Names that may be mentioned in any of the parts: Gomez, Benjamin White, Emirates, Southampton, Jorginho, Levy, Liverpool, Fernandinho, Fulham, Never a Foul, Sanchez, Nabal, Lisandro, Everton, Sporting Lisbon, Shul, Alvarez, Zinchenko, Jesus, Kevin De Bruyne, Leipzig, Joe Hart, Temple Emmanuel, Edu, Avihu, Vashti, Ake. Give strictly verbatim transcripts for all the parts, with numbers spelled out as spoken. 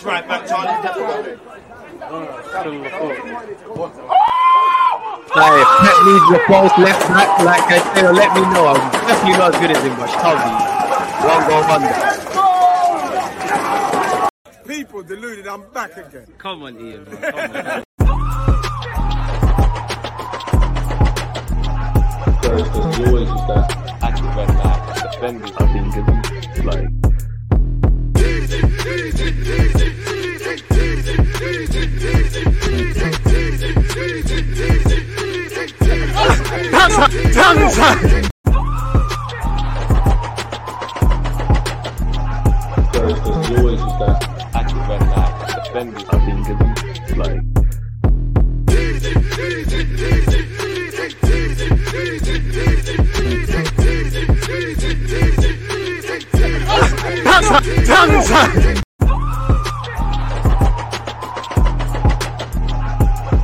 That's right back, Charlie. That's right. Hey, if Pep needs a false left back like Cancelo, let me know. I'm definitely not as good as him, but tell me. One goal wonder. People deluded, I'm back again. Come on, Ian. Man. Come on. There's always just that active red back. Defenders have been given, like, That's a tongue tie! There's always just that active red back. Defenders have been given, like, That's a tongue tie!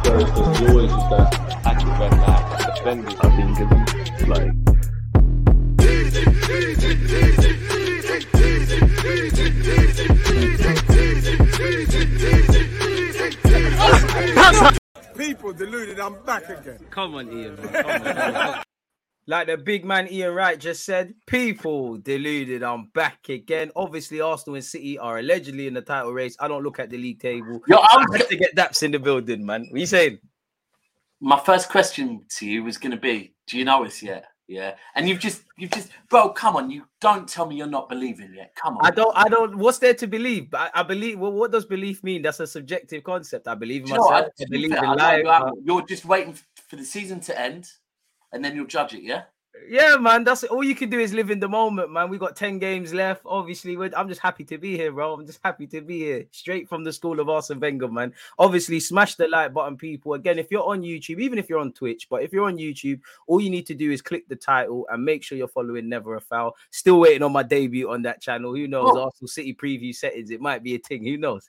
There's always just that active red back. Defenders have been given, like, people deluded, I'm back again. Come on, Ian. Man. Come on, man. Like the big man Ian Wright just said, people deluded, I'm back again. Obviously, Arsenal and City are allegedly in the title race. I don't look at the league table. Yo, I'm going to get Daps in the building, man. What are you saying? My first question to you was going to be, do you know us yet? Yeah, and you've just, you've just, bro. Come on, you don't tell me you're not believing yet. Come on, I don't, I don't. What's there to believe? I, I believe. Well, what does belief mean? That's a subjective concept. I believe in myself. Sure, I, I believe in life. You're, you're just waiting for the season to end, and then you'll judge it. Yeah. Yeah, man. That's all you can do is live in the moment, man. We got ten games left. Obviously, we're, I'm just happy to be here, bro. I'm just happy to be here. Straight from the school of Arsene Wenger, man. Obviously, smash the like button, people. Again, if you're on YouTube, even if you're on Twitch, but if you're on YouTube, all you need to do is click the title and make sure you're following Never a Foul. Still waiting on my debut on that channel. Who knows? Oh. Arsenal City preview settings. It might be a thing. Who knows?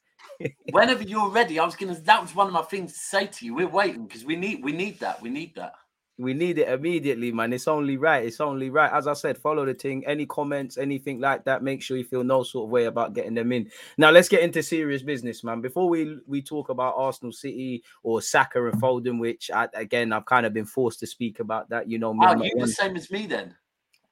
Whenever you're ready, I was gonna. That was one of my things to say to you. We're waiting because we need. We need that. We need that. We need it immediately, man. It's only right. It's only right. As I said, follow the thing. Any comments, anything like that, make sure you feel no sort of way about getting them in. Now, let's get into serious business, man. Before we, we talk about Arsenal City or Saka and Foden, which, I, again, I've kind of been forced to speak about that. You know me. Are you the same as me then?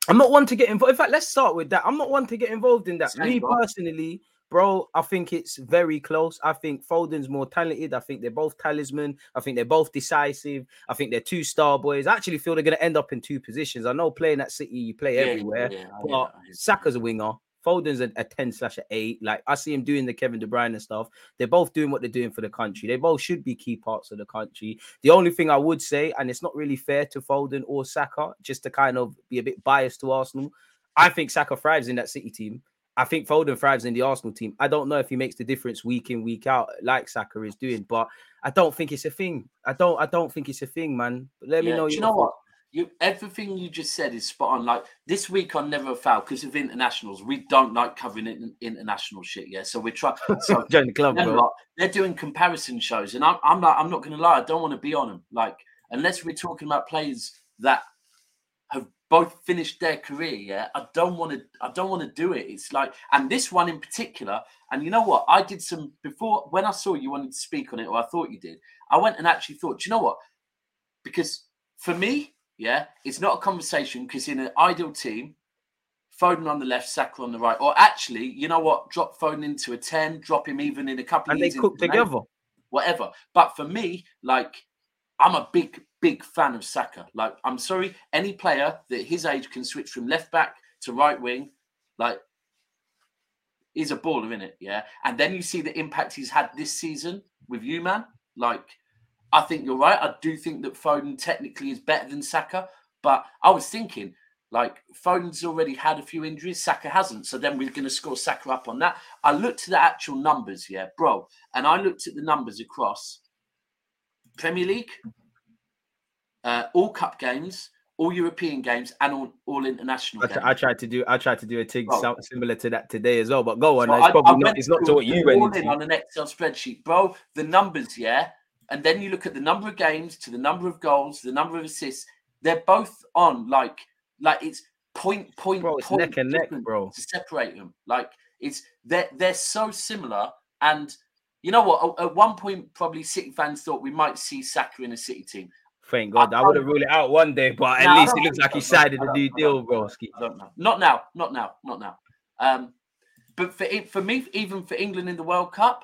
I'm not one to get involved. In fact, let's start with that. I'm not one to get involved in that. Same me bro. personally... Bro, I think it's very close. I think Foden's more talented. I think they're both talisman. I think they're both decisive. I think they're two star boys. I actually feel they're going to end up in two positions. I know playing at City, you play yeah, everywhere. Yeah, yeah, but yeah. Saka's a winger. Foden's a, a ten slash an eight. Like, I see him doing the Kevin De Bruyne and stuff. They're both doing what they're doing for the country. They both should be key parts of the country. The only thing I would say, and it's not really fair to Foden or Saka, just to kind of be a bit biased to Arsenal, I think Saka thrives in that City team. I think Foden thrives in the Arsenal team. I don't know if he makes the difference week in, week out, like Saka is doing, but I don't think it's a thing. I don't I don't think it's a thing, man. But let yeah, me know. Do you know what? what? You, everything you just said is spot on. Like, this week on Never a Foul, because of internationals, we don't like covering it in international shit, yeah? So we're trying... So, Join the club, you know, bro. Like, they're doing comparison shows, and I'm, I'm like, I'm not going to lie, I don't want to be on them. Like, unless we're talking about players that have both finished their career, yeah. I don't want to, I don't want to do it. It's like, and this one in particular, and you know what? I did some before when I saw you wanted to speak on it, or I thought you did. I went and actually thought, do you know what? Because for me, yeah, it's not a conversation because in an ideal team, Foden on the left, Saka on the right, or actually, you know what? Drop Foden into a ten, drop him even in a couple and of years. And they cook together. Eight, whatever. But for me, like, I'm a big, big fan of Saka. Like, I'm sorry, any player that his age can switch from left back to right wing, like, is a baller, innit? Yeah. And then you see the impact he's had this season with you, man. Like, I think you're right. I do think that Foden technically is better than Saka, but I was thinking, like, Foden's already had a few injuries, Saka hasn't. So then we're going to score Saka up on that. I looked at the actual numbers, yeah, bro. And I looked at the numbers across Premier League, Uh, all cup games, all European games, and all, all international I t- games. I tried to do I tried to do a thing oh. similar to that today as well, but go on. So it's I, probably I not, it's not to what you went in on an Excel spreadsheet, bro. The numbers, yeah, and then you look at the number of games to the number of goals, the number of assists. They're both on like like it's point point bro, it's point neck and neck, bro. To separate them, like it's they're they're so similar. And you know what? At one point, probably City fans thought we might see Saka in a City team. Thank God. I, I would have ruled it out one day, but at no, least it looks like he signed a new deal, bro. I don't know. Not now. Not now. Not now. Um, but for for me, even for England in the World Cup,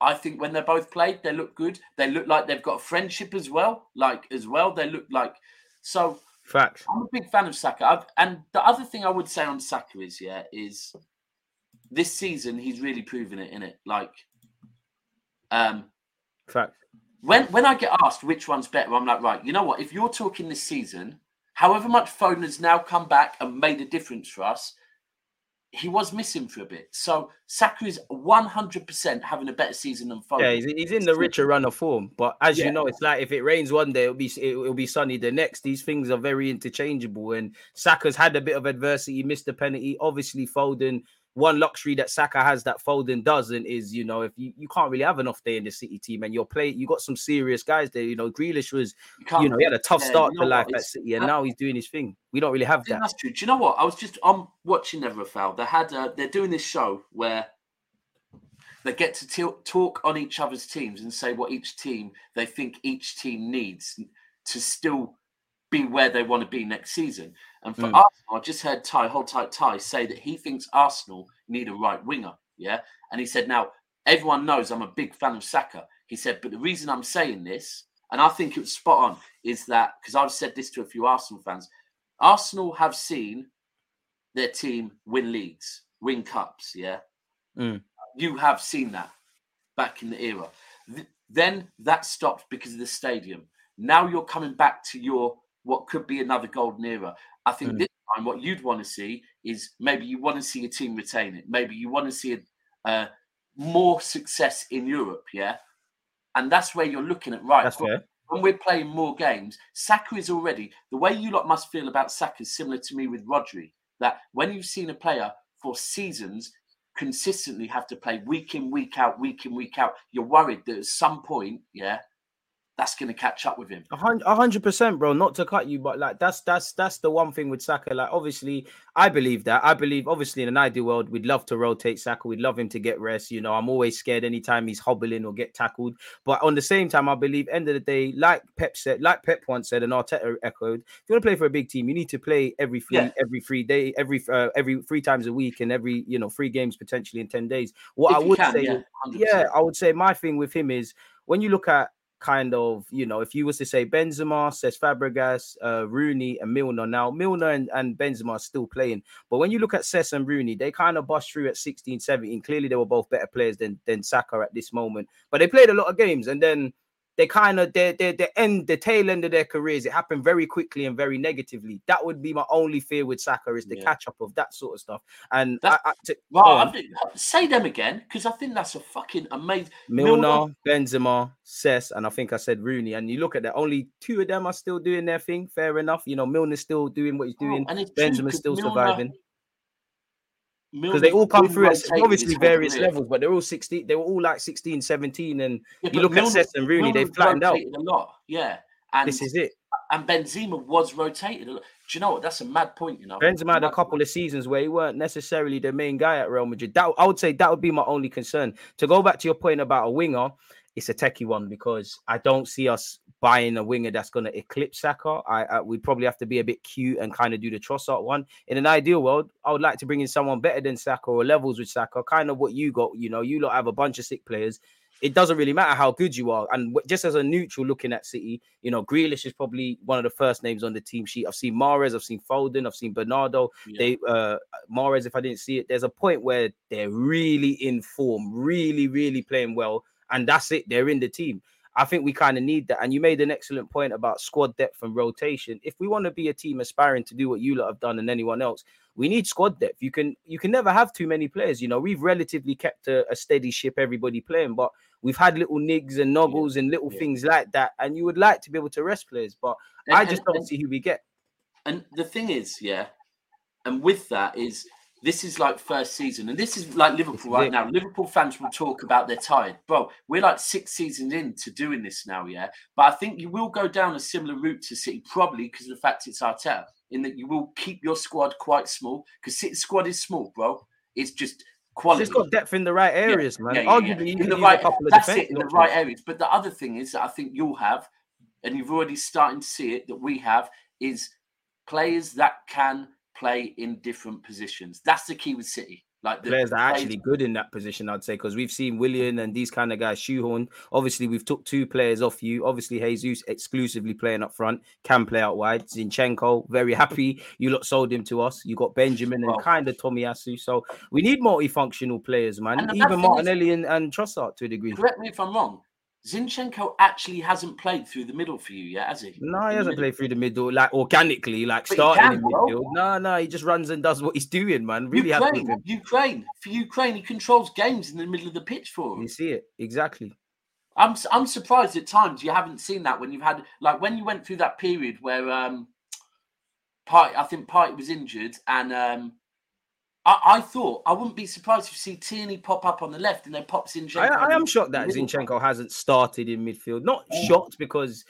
I think when they're both played, they look good. They look like they've got a friendship as well. Like as well, they look like so. Facts. I'm a big fan of Saka. I've, and the other thing I would say on Saka is, yeah, is this season he's really proven it, innit? Like, um, facts. When when I get asked which one's better, I'm like, right, you know what? If you're talking this season, however much Foden has now come back and made a difference for us, he was missing for a bit. So Saka is one hundred percent having a better season than Foden. Yeah, he's, he's in the richer run of form. But as yeah. you know, it's like if it rains one day, it'll be it'll be sunny the next. These things are very interchangeable. And Saka's had a bit of adversity, missed the penalty. Obviously, Foden. One luxury that Saka has that Foden doesn't is, you know, if you, you can't really have an off day in the City team and you're playing, you got some serious guys there. You know, Grealish was, you, you know, he had a tough yeah, start you know to life at City and that, now he's doing his thing. We don't really have that. That's true. Do you know what? I was just, I'm watching Never a Foul. They had, a, they're doing this show where they get to t- talk on each other's teams and say what each team, they think each team needs to still be where they want to be next season. And for mm. Arsenal, I just heard Ty, hold tight Ty, say that he thinks Arsenal need a right winger, yeah? And he said, now, everyone knows I'm a big fan of Saka. He said, but the reason I'm saying this, and I think it was spot on, is that, because I've said this to a few Arsenal fans, Arsenal have seen their team win leagues, win cups, yeah? Mm. You have seen that back in the era. Th- then that stopped because of the stadium. Now you're coming back to your what could be another golden era. I think mm. this time what you'd want to see is maybe you want to see a team retain it. Maybe you want to see a, uh, more success in Europe, yeah? And that's where you're looking at, right? That's fair. When we're playing more games, Saka is already... The way you lot must feel about Saka is similar to me with Rodri, that when you've seen a player for seasons consistently have to play week in, week out, week in, week out, you're worried that at some point, yeah... that's going to catch up with him. one hundred percent, bro. Not to cut you, but like that's that's that's the one thing with Saka. Like, obviously, I believe that. I believe, obviously, in an ideal world, we'd love to rotate Saka. We'd love him to get rest. You know, I'm always scared anytime he's hobbling or get tackled. But on the same time, I believe, end of the day, like Pep said, like Pep once said, and Arteta echoed, if you want to play for a big team, you need to play every three, yeah. every three day, every uh, every three times a week, and every you know three games potentially in ten days. What if I would can, say, yeah, yeah, I would say my thing with him is when you look at. Kind of, you know, if you was to say Benzema, Cesc Fabregas, uh, Rooney and Milner. Now, Milner and, and Benzema are still playing. But when you look at Cesc and Rooney, they kind of bust through at sixteen, seventeen. Clearly, they were both better players than, than Saka at this moment. But they played a lot of games. And then they kind of, they they the end, the tail end of their careers, it happened very quickly and very negatively. That would be my only fear with Saka is the yeah. catch-up of that sort of stuff. And I, I, to, well, um, say them again, because I think that's a fucking amazing... Milner, Milner, Benzema, Cesc, and I think I said Rooney. And you look at that, only two of them are still doing their thing, fair enough. You know, Milner's still doing what he's doing. Oh, and Benzema's still Milner... surviving. Because they all come through at obviously various career. levels, but they're all sixteen. They were all like sixteen, seventeen, and yeah, you look Milner, at Cesc and Rooney, Milner they flattened out a lot. Yeah, and this is it. And Benzema was rotated. Do you know what? That's a mad point. You know, Benzema had a couple of seasons where he weren't necessarily the main guy at Real Madrid. That I would say that would be my only concern. To go back to your point about a winger, it's a techie one because I don't see us buying a winger that's going to eclipse Saka. I, I we'd probably have to be a bit cute and kind of do the Trossard one. In an ideal world, I would like to bring in someone better than Saka or levels with Saka, kind of what you got. You know, you lot have a bunch of sick players. It doesn't really matter how good you are. And just as a neutral looking at City, you know, Grealish is probably one of the first names on the team sheet. I've seen Mahrez, I've seen Foden, I've seen Bernardo. Yeah. They uh, Mahrez, if I didn't see it, there's a point where they're really in form, really, really playing well. And that's it. They're in the team. I think we kind of need that. And you made an excellent point about squad depth and rotation. If we want to be a team aspiring to do what you lot have done and anyone else, we need squad depth. You can you can never have too many players. You know, we've relatively kept a, a steady ship, everybody playing, but we've had little nigs and noggles yeah. and little yeah. things like that. And you would like to be able to rest players, but and, I just and, don't and, see who we get. And the thing is, yeah, and with that is... This is like first season. And this is like Liverpool right now. Liverpool fans will talk about they're tired. Bro, we're like six seasons into doing this now, yeah? But I think you will go down a similar route to City, probably because of the fact it's Arteta, in that you will keep your squad quite small because City's squad is small, bro. It's just quality. It's got depth in the right areas, yeah. man. Yeah, yeah, Arguably, yeah. you in the right, a couple of that's it, in the right areas. But the other thing is that I think you'll have, and you've already starting to see it, that we have, is players that can play in different positions. That's the key with City. Like the players, players are actually good in that position, I'd say, because we've seen Willian and these kind of guys shoehorned. Obviously, we've took two players off you. Obviously, Jesus exclusively playing up front, can play out wide. Zinchenko, very happy you lot sold him to us. You got Benjamin and well, kind of Tomiyasu. So we need multifunctional players, man. Even Martinelli is, and, and Trossard to a degree. Correct me if I'm wrong. Zinchenko actually hasn't played through the middle for you yet, has he? No, he hasn't played through the middle, like organically, like but starting in the midfield. No, no, he just runs and does what he's doing, man. Really happy with him. Ukraine, for Ukraine, he controls games in the middle of the pitch for him. You see it, exactly. I'm I'm surprised at times you haven't seen that when you've had, like when you went through that period where um, Party, I think Party was injured and um, I, I thought I wouldn't be surprised if you see Tierney pop up on the left and then pops Zinchenko. I, I am shocked that Zinchenko hasn't started in midfield. Not oh. shocked because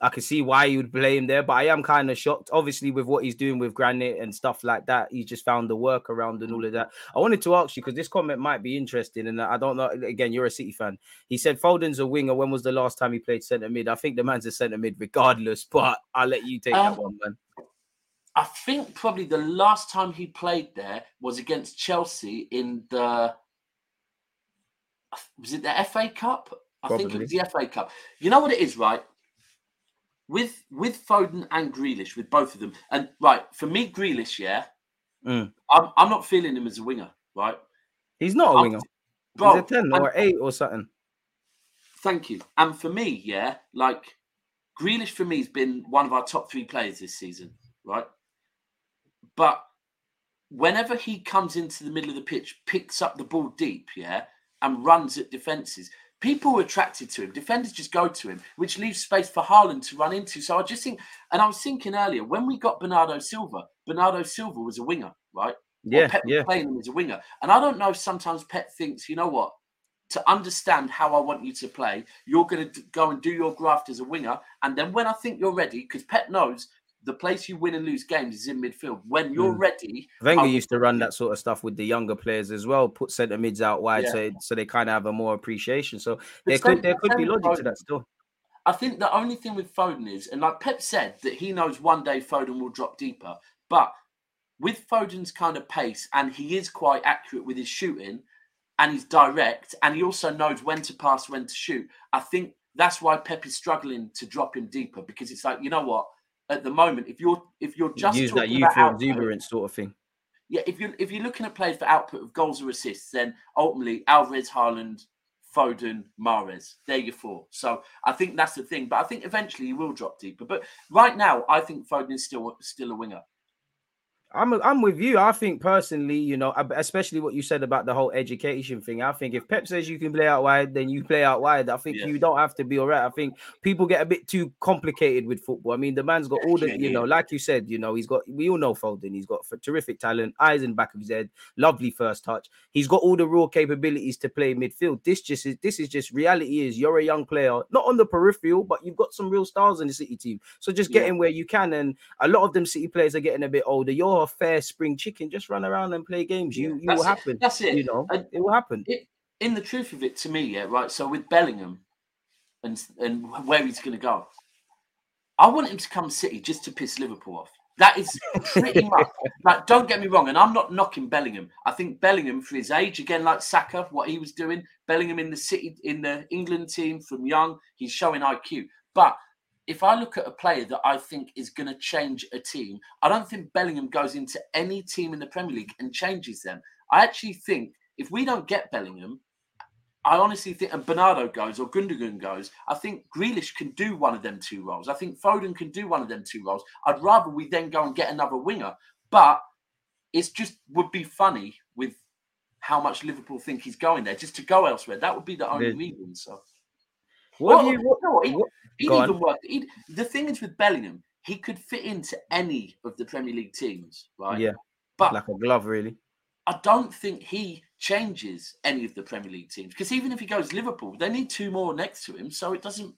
I can see why you would play him there, but I am kind of shocked. Obviously, with what he's doing with Granit and stuff like that, he just found the workaround and all of that. I wanted to ask you because this comment might be interesting, and I don't know. Again, you're a City fan. He said Foden's a winger. When was the last time he played centre mid? I think the man's a centre mid, regardless. But I'll let you take um, that one, man. I think probably the last time he played there was against Chelsea in the, was it the F A Cup? I probably. think it was the F A Cup. You know what it is, right? With with Foden and Grealish, with both of them. And right, for me, Grealish, yeah, mm. I'm, I'm not feeling him as a winger, right? He's not a I'm, winger. Bro, he's a ten or and, eight or something. Thank you. And for me, yeah, like Grealish for me has been one of our top three players this season, right? But whenever he comes into the middle of the pitch, picks up the ball deep, yeah, and runs at defences, people are attracted to him. Defenders just go to him, which leaves space for Haaland to run into. So I just think, and I was thinking earlier, when we got Bernardo Silva, Bernardo Silva was a winger, right? Yeah, Pep yeah. was playing him as a winger. And I don't know if sometimes Pep thinks, you know what, to understand how I want you to play, you're going to go and do your graft as a winger. And then when I think you're ready, because Pep knows, the place you win and lose games is in midfield. When you're mm. ready... Wenger I'll... used to run that sort of stuff with the younger players as well, put centre-mids out wide yeah. so, so they kind of have a more appreciation. So there could, there could be logic Foden. to that still. I think the only thing with Foden is, and like Pep said, that he knows one day Foden will drop deeper. But with Foden's kind of pace, and he is quite accurate with his shooting, and he's direct, and he also knows when to pass, when to shoot, I think that's why Pep is struggling to drop him deeper, because it's like, you know what? At the moment, if you're if you're just use that youthful exuberance sort of thing, yeah. If you if you're looking at players for output of goals or assists, then ultimately Alvarez, Haaland, Foden, Mahrez, they're your four. So I think that's the thing. But I think eventually he will drop deeper. But right now, I think Foden is still still a winger. I'm I'm with you. I think personally, you know, especially what you said about the whole education thing. I think if Pep says you can play out wide, then you play out wide. I think yeah. you don't have to be all right. I think people get a bit too complicated with football. I mean, the man's got all the, yeah, you yeah. know, like you said, you know, he's got, we all know Foden. He's got terrific talent, eyes in the back of his head, lovely first touch. He's got all the raw capabilities to play midfield. This just is, this is just reality is you're a young player, not on the peripheral, but you've got some real stars in the City team. So just get yeah. in where you can. And a lot of them City players are getting a bit older. You're a fair spring chicken, just run around and play games. You, you will happen. It. That's it. You know, and it will happen. It, in the truth of it, to me, yeah, right. So with Bellingham, and and where he's going to go, I want him to come City just to piss Liverpool off. That is pretty much. Like, don't get me wrong, and I'm not knocking Bellingham. I think Bellingham, for his age, again, like Saka, what he was doing, Bellingham in the City, in the England team from young, he's showing I Q, but. If I look at a player that I think is going to change a team, I don't think Bellingham goes into any team in the Premier League and changes them. I actually think if we don't get Bellingham, I honestly think, and Bernardo goes or Gundogan goes, I think Grealish can do one of them two roles. I think Foden can do one of them two roles. I'd rather we then go and get another winger. But it's just would be funny with how much Liverpool think he's going there just to go elsewhere. That would be the only yeah. reason. So. What well, you, what, no, he, what, he'd even work. He'd, the thing is with Bellingham, he could fit into any of the Premier League teams, right? Yeah, but like a glove, really. I don't think he changes any of the Premier League teams because even if he goes Liverpool, they need two more next to him, so it doesn't.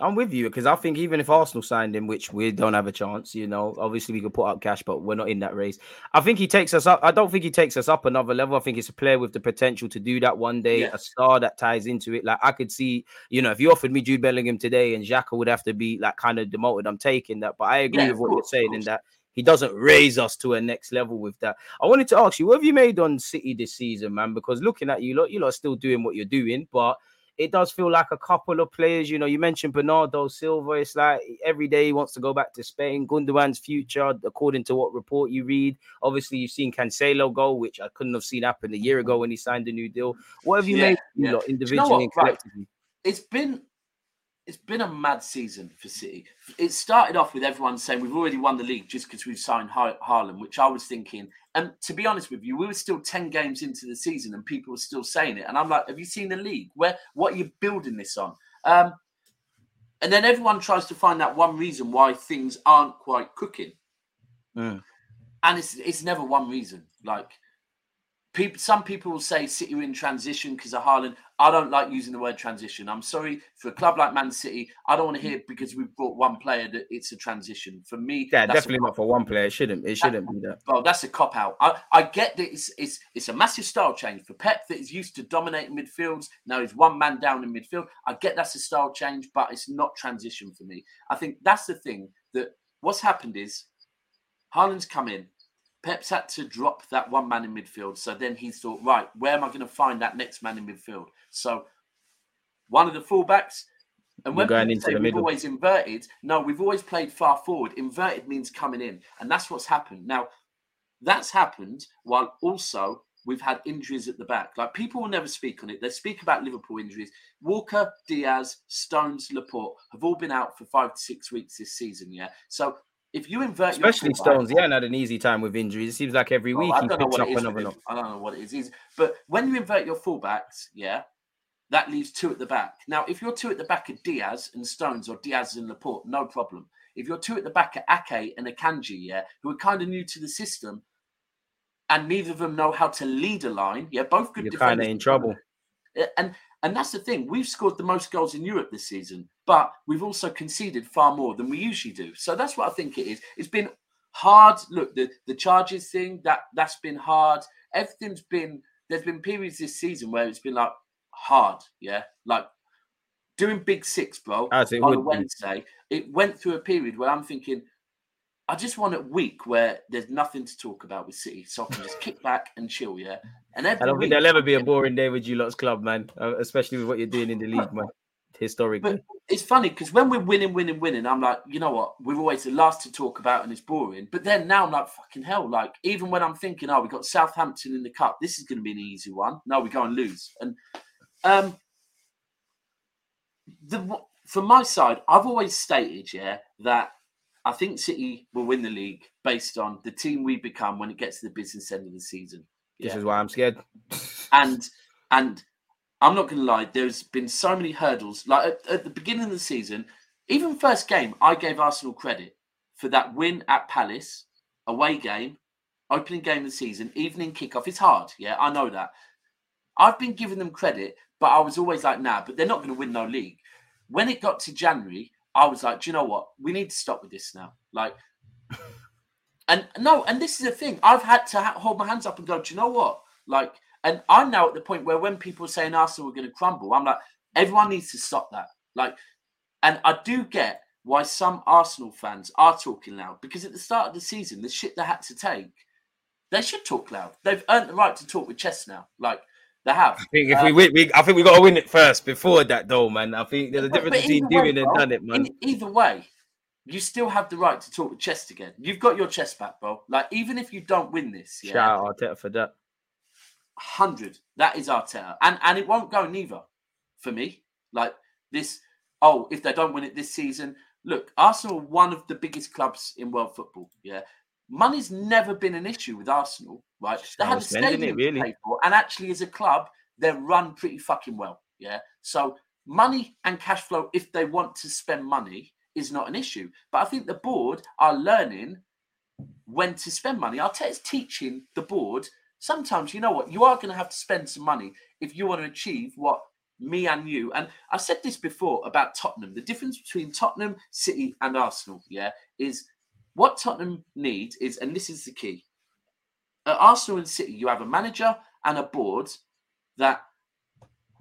I'm with you, because I think even if Arsenal signed him, which we don't have a chance, you know, obviously we could put up cash, but we're not in that race. I think he takes us up. I don't think he takes us up another level. I think it's a player with the potential to do that one day, yes. A star that ties into it. Like I could see, you know, if you offered me Jude Bellingham today and Xhaka would have to be like kind of demoted, I'm taking that. But I agree yeah, with what course, you're saying in that he doesn't raise us to a next level with that. I wanted to ask you, what have you made on City this season, man? Because looking at you lot, you lot are still doing what you're doing, but it does feel like a couple of players, you know, you mentioned Bernardo Silva. It's like every day he wants to go back to Spain. Gundogan's future, according to what report you read. Obviously, you've seen Cancelo go, which I couldn't have seen happen a year ago when he signed a new deal. What have you yeah, made yeah. Lot, individually you know and collectively? It's been, it's been a mad season for City. It started off with everyone saying we've already won the league just because we've signed ha- Haaland, which I was thinking. And to be honest with you, we were still ten games into the season and people were still saying it. And I'm like, have you seen the league? Where, what are you building this on? Um, and then everyone tries to find that one reason why things aren't quite cooking. Yeah. And it's it's never one reason. Like, people, some people will say City are in transition because of Haaland. I don't like using the word transition. I'm sorry. For a club like Man City, I don't want to hear it because we've brought one player that it's a transition. For me... Yeah, that's definitely not for one player. It shouldn't. It shouldn't that, be that. Well, that's a cop-out. I, I get that it's, it's it's a massive style change. For Pep, that is used to dominating midfields, now he's one man down in midfield. I get that's a style change, but it's not transition for me. I think that's the thing. That what's happened is Haaland's come in. Pep's had to drop that one man in midfield. So then he thought, right, where am I going to find that next man in midfield? So one of the fullbacks, and when people say we've always inverted, no, we've always played far forward. Inverted means coming in. And that's what's happened. Now, that's happened while also we've had injuries at the back. Like, people will never speak on it. They speak about Liverpool injuries. Walker, Diaz, Stones, Laporte have all been out for five to six weeks this season, yeah? So... If you invert, especially your Stones, he hasn't had an easy time with injuries. It seems like every week oh, he picks up another one. I don't know what it is. But when you invert your fullbacks, yeah, that leaves two at the back. Now, if you're two at the back of Diaz and Stones or Diaz and Laporte, no problem. If you're two at the back of Ake and Akanji, yeah, who are kind of new to the system, and neither of them know how to lead a line, yeah, both good defenders. You're kind of in trouble. And and that's the thing. We've scored the most goals in Europe this season, but we've also conceded far more than we usually do. So that's what I think it is. It's been hard. Look, the, the charges thing, that, that's been hard. Everything's been... There's been periods this season where it's been, like, hard, yeah? Like, doing Big Six, bro, on a Wednesday, it went through a period where I'm thinking, I just want a week where there's nothing to talk about with City, so I can just kick back and chill, yeah? And every I don't week, think there'll ever be a boring day with you lot's club, man, especially with what you're doing in the league, man. Historically. But it's funny because when we're winning, winning, winning, I'm like, you know what? We're always the last to talk about and it's boring. But then now I'm like, fucking hell. Like, even when I'm thinking, oh, we got Southampton in the cup. This is going to be an easy one. No, we go and lose. And um, the from my side, I've always stated, yeah, that I think City will win the league based on the team we become when it gets to the business end of the season. Yeah. This is why I'm scared. And, and, I'm not going to lie, there's been so many hurdles. Like at, at the beginning of the season, even first game, I gave Arsenal credit for that win at Palace, away game, opening game of the season, evening kickoff. It's hard. Yeah, I know that. I've been giving them credit, but I was always like, nah, but they're not going to win no league. When it got to January, I was like, do you know what? We need to stop with this now. Like, and no, and this is the thing. I've had to ha- hold my hands up and go, do you know what? Like, and I'm now at the point where when people are saying Arsenal are going to crumble, I'm like, everyone needs to stop that. Like, and I do get why some Arsenal fans are talking loud, because at the start of the season, the shit they had to take, they should talk loud. They've earned the right to talk with chest now. Like, they have. I think if um, we win, we, I think we got to win it first before that, though, man. I think there's a difference between doing and done it, man. In, either way, you still have the right to talk with chest again. You've got your chest back, bro. Like, even if you don't win this, yeah. Shout out Arteta for that. one hundred. That is Arteta. And and it won't go neither for me. Like this, oh, if they don't win it this season. Look, Arsenal are one of the biggest clubs in world football. Yeah. Money's never been an issue with Arsenal, right? They have a stadium to pay for, and actually as a club, they're run pretty fucking well. Yeah. So money and cash flow, if they want to spend money, is not an issue. But I think the board are learning when to spend money. Arteta's teaching the board. Sometimes, you know what, you are going to have to spend some money if you want to achieve what me and you. And I've said this before about Tottenham. The difference between Tottenham, City and Arsenal, yeah, is what Tottenham need is, and this is the key, at Arsenal and City, you have a manager and a board that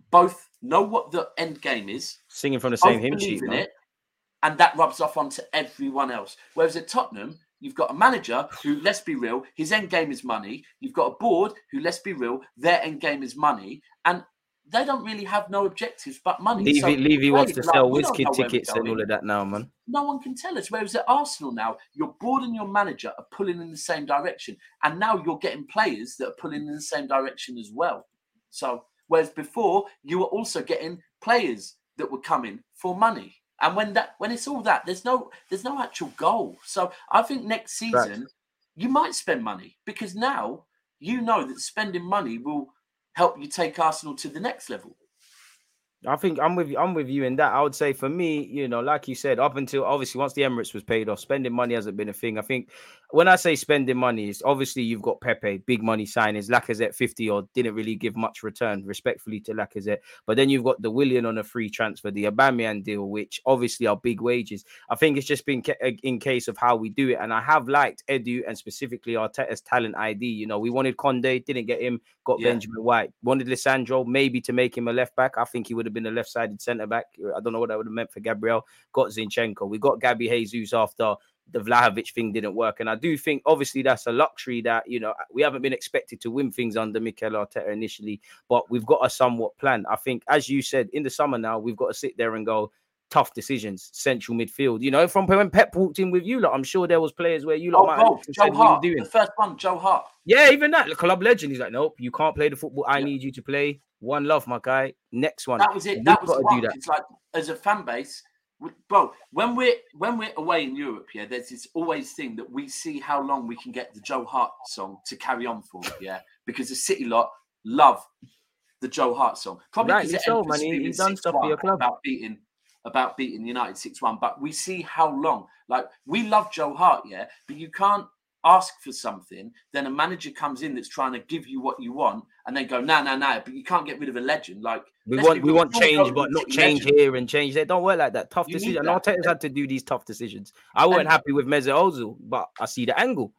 both know what the end game is. Singing from the same hymn sheet, it, and that rubs off onto everyone else. Whereas at Tottenham, you've got a manager who, let's be real, his end game is money. You've got a board who, let's be real, their end game is money. And they don't really have no objectives but money. Levy, so Levy wants to sell like, WizKid tickets and all of that now, man. No one can tell us. Whereas at Arsenal now, your board and your manager are pulling in the same direction. And now you're getting players that are pulling in the same direction as well. So, whereas before, you were also getting players that were coming for money. And when that when it's all that, there's no there's no actual goal. So I think next season, right, you might spend money because now you know that spending money will help you take Arsenal to the next level. I think I'm with you. I'm with you in that. I would say for me, you know, like you said, up until obviously once the Emirates was paid off, spending money hasn't been a thing. I think when I say spending money, it's obviously you've got Pepe, big money signings, Lacazette fifty odd didn't really give much return, respectfully to Lacazette. But then you've got the Willian on a free transfer, the Aubameyang deal, which obviously are big wages. I think it's just been ca- in case of how we do it. And I have liked Edu and specifically Arteta's talent I D. You know, we wanted Konde, didn't get him, got yeah. Benjamin White, wanted Lisandro, maybe to make him a left back. I think he would have been a left-sided centre-back. I don't know what that would have meant for Gabriel. Got Zinchenko. We got Gabby Jesus after the Vlahovic thing didn't work. And I do think, obviously, that's a luxury that, you know, we haven't been expected to win things under Mikel Arteta initially, but we've got a somewhat plan. I think, as you said, in the summer now, we've got to sit there and go, tough decisions, central midfield. You know, from when Pep walked in with you lot, I'm sure there was players where you lot oh, might oh, have said, Joe Hart, doing? The first one, Joe Hart. Yeah, even that. The club legend. He's like, nope, you can't play the football. I yeah. need you to play. One love, my guy. Next one. That was it. We've that was one. It's like, as a fan base, we, bro, when we're, when we're away in Europe, yeah, there's this always thing that we see how long we can get the Joe Hart song to carry on for, yeah? Because the City lot love the Joe Hart song. Probably because right, so, man. He, he's done stuff for your club. About beating, about beating United six one. But we see how long. Like, we love Joe Hart, yeah? But you can't ask for something, then a manager comes in that's trying to give you what you want, and they go, no, no, no, but you can't get rid of a legend. Like we want we want change, but not change here and change there. Don't work like that. Tough decisions. And Arteta's had to do these tough decisions. I weren't happy with Mesut Ozil, but I see the angle.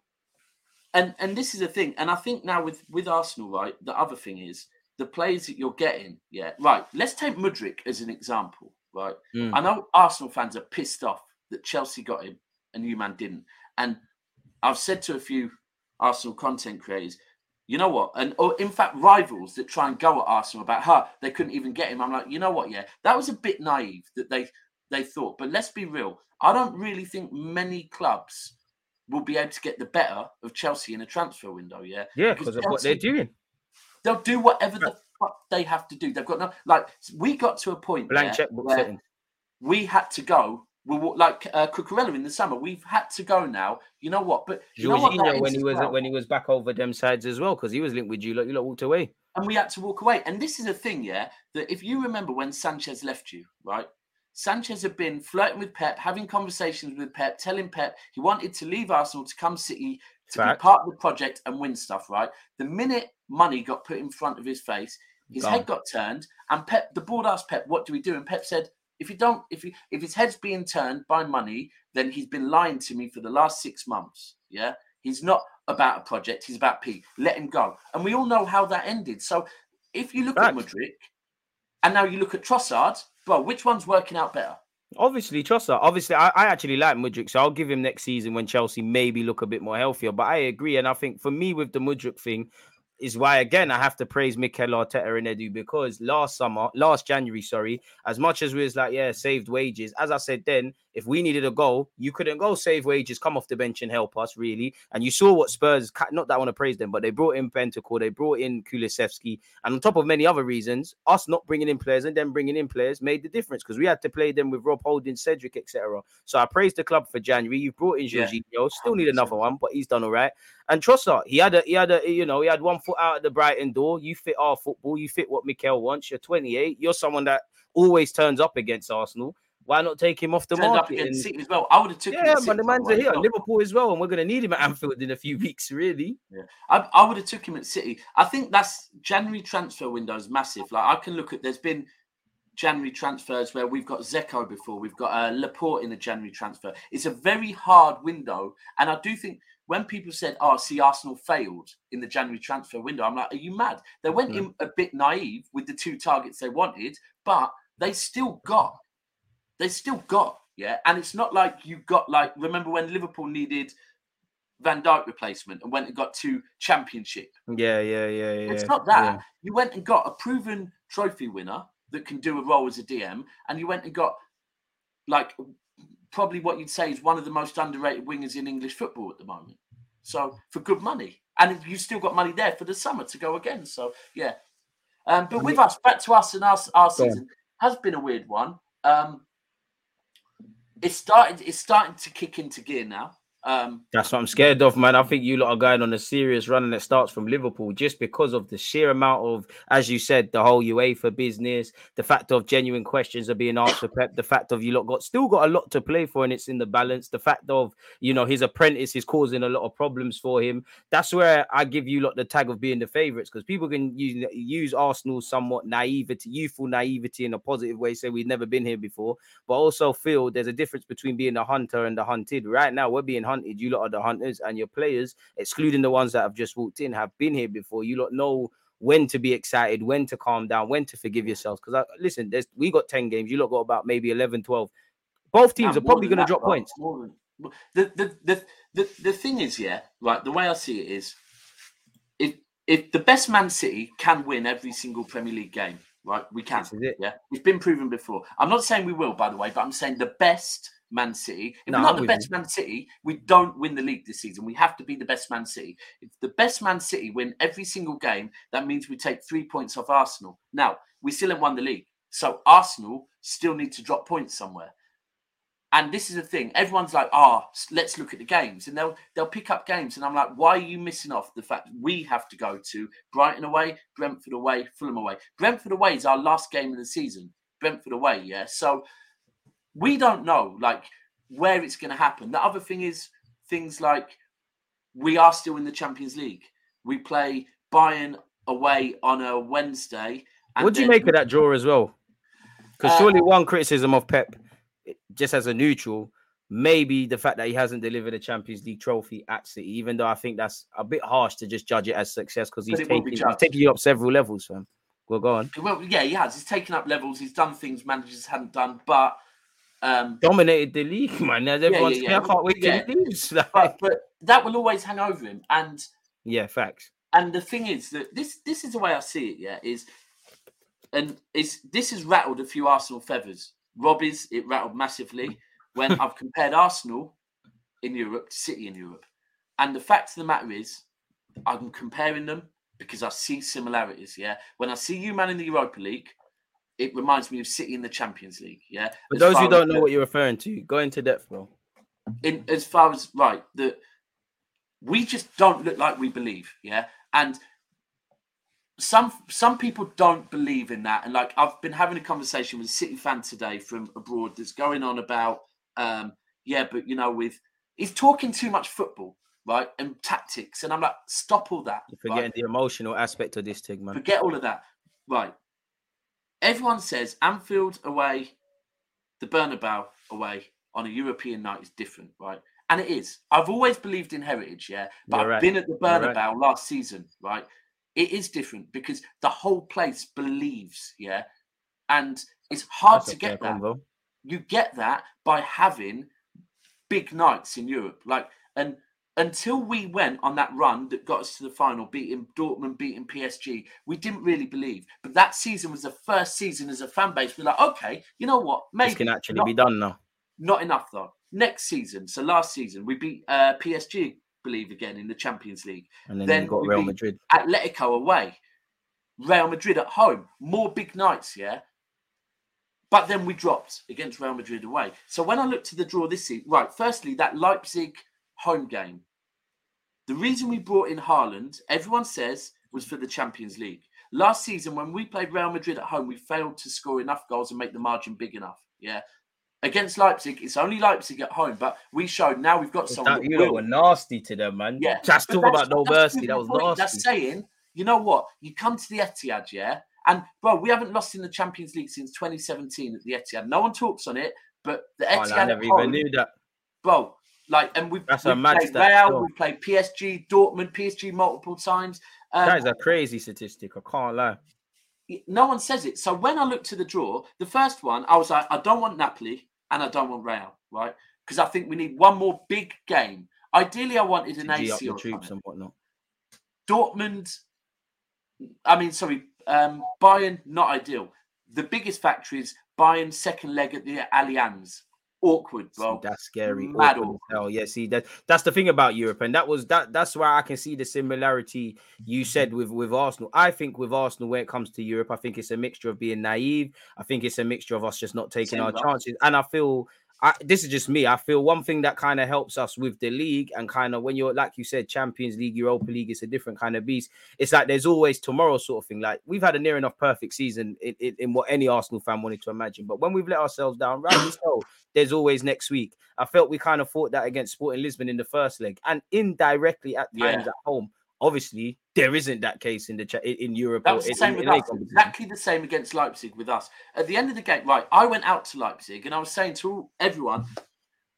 And and this is the thing. And I think now with, with Arsenal, right, the other thing is the players that you're getting, yeah, right. Let's take Mudrik as an example, right? Mm. I know Arsenal fans are pissed off that Chelsea got him and Newman didn't. And I've said to a few Arsenal content creators, you know what? And or in fact, rivals that try and go at Arsenal about her, they couldn't even get him. I'm like, you know what? Yeah, that was a bit naive that they they thought. But let's be real. I don't really think many clubs will be able to get the better of Chelsea in a transfer window. Yeah, yeah, because of what they're doing. They'll do whatever the fuck they have to do. They've got no like. We got to a point blank checkbook setting. We had to go. We we'll, like uh, Cucurella in the summer. We've had to go now. You know what? But you know what when he was well? when he was back over them sides as well, because he was linked with you. Like you lot walked away, and we had to walk away. And this is a thing, yeah. That if you remember when Sanchez left you, right? Sanchez had been flirting with Pep, having conversations with Pep, telling Pep he wanted to leave Arsenal to come City to Fact. be part of the project and win stuff. Right? The minute money got put in front of his face, his Gone. head got turned, and Pep. The board asked Pep, "What do we do?" And Pep said, If you don't, if you, if his head's being turned by money, then he's been lying to me for the last six months. Yeah, he's not about a project. He's about P. Let him go. And we all know how that ended. So if you look Fact. at Mudrik, and now you look at Trossard, bro, which one's working out better? Obviously, Trossard. Obviously, I, I actually like Mudrik, so I'll give him next season when Chelsea maybe look a bit more healthier. But I agree, and I think for me with the Mudrik thing. Is why, again, I have to praise Mikel Arteta and Edu because last summer, last January, sorry, as much as we was like, yeah, saved wages, as I said then, if we needed a goal, you couldn't go save wages, come off the bench and help us, really. And you saw what Spurs, not that I want to praise them, but they brought in Bentancur, they brought in Kulusevski. And on top of many other reasons, us not bringing in players and then bringing in players made the difference because we had to play them with Rob Holding, Cedric, et cetera. So I praise the club for January. You brought in Jorginho, yeah. still need another one, but he's done all right. And Trossard, he had a, he had a, you know, he had one foot out of the Brighton door. You fit our football. You fit what Mikel wants. You're twenty-eight. You're someone that always turns up against Arsenal. Why not take him off the Turned market? Up against City as well. I would have took. Yeah, him man, the man's are here. Liverpool as well, and we're going to need him at Anfield in a few weeks. Really, yeah. I, I would have took him at City. I think that's January transfer window is massive. Like I can look at. There's been January transfers where we've got Zeko before, we've got uh, Laporte in the January transfer. It's a very hard window. And I do think when people said, oh, see, Arsenal failed in the January transfer window, I'm like, are you mad? They went mm. in a bit naive with the two targets they wanted, but they still got, they still got, yeah. And it's not like you got, like, remember when Liverpool needed Van Dijk replacement and went and got two championship. Yeah, yeah, yeah, yeah. It's not that. Yeah. You went and got a proven trophy winner that can do a role as a D M, and you went and got, like, probably what you'd say is one of the most underrated wingers in English football at the moment. So, for good money. And you still got money there for the summer to go again. So, yeah. Um, but with us, back to us and our, our season has been a weird one. Um, it's started, it's starting to kick into gear now. Um, That's what I'm scared of, man. I think you lot are going on a serious run, and it starts from Liverpool just because of the sheer amount of, as you said, the whole UEFA business, the fact of genuine questions are being asked for Pep, the fact of you lot got still got a lot to play for and it's in the balance, the fact of, you know, his apprentice is causing a lot of problems for him. That's where I give you lot the tag of being the favourites, because people can use, use Arsenal's somewhat naivety, youthful naivety in a positive way, say we've never been here before, but also feel there's a difference between being the hunter and the hunted. Right now, we're being hunted. Hunted, you lot are the hunters, and your players, excluding the ones that have just walked in, have been here before. You lot know when to be excited, when to calm down, when to forgive yourselves. Because listen, there's, we got ten games, you lot got about maybe eleven, twelve. Both teams and are probably going to drop that, points. Than, the, the, the, the, the thing is, yeah, right, the way I see it is if, if the best Man City can win every single Premier League game, right? We can. It. Yeah, it's been proven before. I'm not saying we will, by the way, but I'm saying the best Man City. If no, we're not the best you. Man City, we don't win the league this season. We have to be the best Man City. If the best Man City win every single game, that means we take three points off Arsenal. Now, we still haven't won the league. So Arsenal still need to drop points somewhere. And this is the thing. Everyone's like, ah, oh, let's look at the games. And they'll they'll pick up games. And I'm like, why are you missing off the fact we have to go to Brighton away, Brentford away, Fulham away. Brentford away is our last game of the season. Brentford away, yeah. So we don't know, like, where it's going to happen. The other thing is things like we are still in the Champions League. We play Bayern away on a Wednesday. And what do you make of that draw as well? Because surely uh, one criticism of Pep, just as a neutral, maybe the fact that he hasn't delivered a Champions League trophy at City, even though I think that's a bit harsh to just judge it as success because he's, taking, be he's taking you up several levels, fam. Well, go on. Well, yeah, he has. He's taken up levels. He's done things managers hadn't done, but... Um, dominated the league, man. As everyone's, yeah, yeah, yeah. I can't wait to yeah. lose. But, but that will always hang over him. And yeah, facts. And the thing is that this this is the way I see it. Yeah, is and is this has rattled a few Arsenal feathers. Robbie's it rattled massively when I've compared Arsenal in Europe to City in Europe. And the fact of the matter is, I'm comparing them because I see similarities. Yeah, when I see you, man, in the Europa League. It reminds me of City in the Champions League, yeah? For those who don't know what you're referring to, go into depth, bro. In, as far as, right, the, we just don't look like we believe, yeah? And some some people don't believe in that. And, like, I've been having a conversation with a City fan today from abroad that's going on about, um, yeah, but, you know, with... He's talking too much football, right, and tactics. And I'm like, stop all that. You're forgetting right? the emotional aspect of this thing, man. Forget all of that. Right. Everyone says Anfield away, the Bernabeu away on a European night is different, right? And it is. I've always believed in heritage, yeah? But You're I've right. been at the Bernabeu right. last season, right? It is different because the whole place believes, yeah? And it's hard That's to get that. Combo. You get that by having big nights in Europe. Like, and until we went on that run that got us to the final, beating Dortmund, beating P S G, we didn't really believe. But that season was the first season as a fan base. We're like, okay, you know what? Maybe this can actually not, be done now. Not enough, though. Next season, so last season, we beat uh, P S G, I believe, again, in the Champions League. And then, then you got Real Madrid. Atletico away. Real Madrid at home. More big nights, yeah? But then we dropped against Real Madrid away. So when I looked to the draw this season, right, firstly, that Leipzig... home game. The reason we brought in Haaland, everyone says, was for the Champions League. Last season, when we played Real Madrid at home, we failed to score enough goals and make the margin big enough. Yeah. Against Leipzig, it's only Leipzig at home, but we showed now we've got it's someone. That, you know, were nasty to them, man. Yeah. Just talk about no mercy. That was nasty. That's saying, you know what? You come to the Etihad, yeah, And, bro, we haven't lost in the Champions League since twenty seventeen at the Etihad. No one talks on it, but the Etihad... Oh, I never even knew that. Bro, like, and we've, That's we've played Real, we've played P S G, Dortmund, P S G multiple times. Um, that is a crazy statistic, I can't lie. No one says it. So when I looked to the draw, the first one, I was like, I don't want Napoli and I don't want Real, right? Because I think we need one more big game. Ideally, I wanted an A C or something. Dortmund, I mean, sorry, um, Bayern, not ideal. The biggest factor is Bayern second leg at the Allianz. Awkward, bro. See, that's scary. Mad awkward. Hell, yeah, see, that, that's the thing about Europe. And that was that. That's why I can see the similarity you said with, with Arsenal. I think with Arsenal, when it comes to Europe, I think it's a mixture of being naive. I think it's a mixture of us just not taking Same our right. chances. And I feel... I, this is just me. I feel one thing that kind of helps us with the league and kind of when you're, like you said, Champions League, Europa League, it's a different kind of beast. It's like there's always tomorrow sort of thing. Like we've had a near enough perfect season in, in, in what any Arsenal fan wanted to imagine. But when we've let ourselves down, rightly so, there's always next week. I felt we kind of fought that against Sporting Lisbon in the first leg and indirectly at times yeah. at home. Obviously, there isn't that case in the cha- in Europe. That was the in, same in, with in us. Exactly the same against Leipzig with us. At the end of the game, right, I went out to Leipzig and I was saying to all, everyone,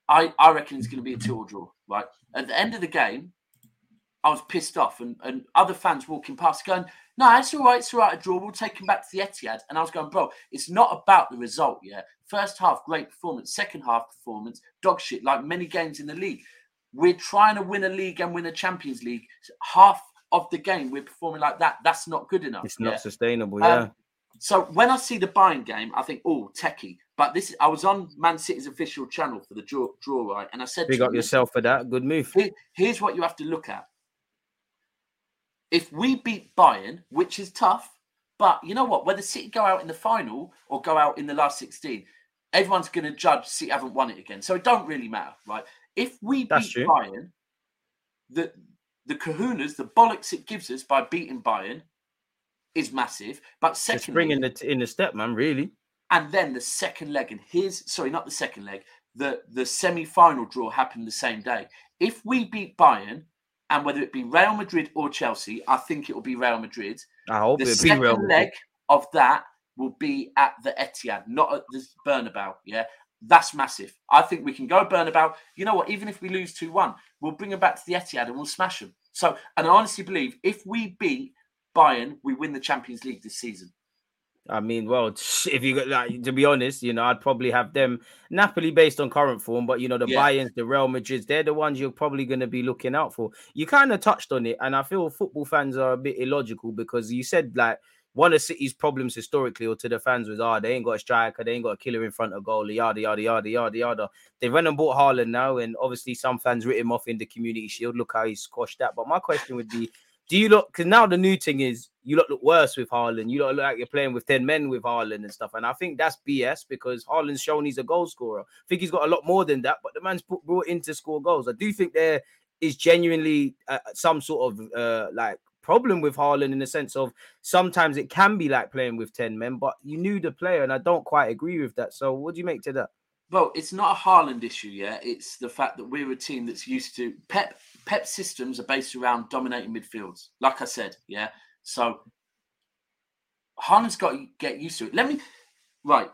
I, I reckon it's going to be a two-all draw, right? At the end of the game, I was pissed off and, and other fans walking past going, no, it's all right, it's all right, a draw. We'll take him back to the Etihad. And I was going, bro, it's not about the result, yeah? First half, great performance. Second half performance, dog shit, like many games in the league. We're trying to win a league and win a Champions League. Half of the game, we're performing like that. That's not good enough. It's yeah? not sustainable, yeah. Um, so when I see the Bayern game, I think, oh, techie. But this, I was on Man City's official channel for the draw, draw right? And I said... Big up yourself for that. Good move. Here, here's what you have to look at. If we beat Bayern, which is tough, but you know what? Whether City go out in the final or go out in the last sixteen, everyone's going to judge City haven't won it again. So it don't really matter, right? If we That's beat true. Bayern, the the kahunas, the bollocks it gives us by beating Bayern is massive. But secondly... Just bringing it in the step, man, really. And then the second leg, and here's... Sorry, not the second leg. The, the semi-final draw happened the same day. If we beat Bayern, and whether it be Real Madrid or Chelsea, I think it will be Real Madrid. I hope it'll be Real Madrid. The second leg of that will be at the Etihad, not at the Bernabeu, yeah? That's massive. I think we can go Bernabeu. You know what? Even if we lose two one, we'll bring them back to the Etihad and we'll smash them. So, and I honestly believe if we beat Bayern, we win the Champions League this season. I mean, well, if you got like, to be honest, you know, I'd probably have them Napoli based on current form, but you know, the yeah. Bayerns, the Real Madrids, they're the ones you're probably going to be looking out for. You kind of touched on it, and I feel football fans are a bit illogical because you said like. One of City's problems historically or to the fans was, ah, oh, they ain't got a striker, they ain't got a killer in front of goal, yada, yada, yada, yada, yada. They went and bought Haaland now, and obviously some fans writ him off in the Community Shield. Look how he squashed that. But my question would be, do you look, because now the new thing is, you lot look worse with Haaland. You lot look like you're playing with ten men with Haaland and stuff. And I think that's B S because Haaland's shown he's a goal scorer. I think he's got a lot more than that, but the man's brought in to score goals. I do think there is genuinely uh, some sort of, uh, like, problem with Haaland in the sense of sometimes it can be like playing with ten men, but you knew the player, and I don't quite agree with that. So what do you make to that? Well, it's not a Haaland issue yet. It's the fact that we're a team that's used to Pep. Pep systems are based around dominating midfields. Like I said, yeah. So Haaland's got to get used to it. Let me right.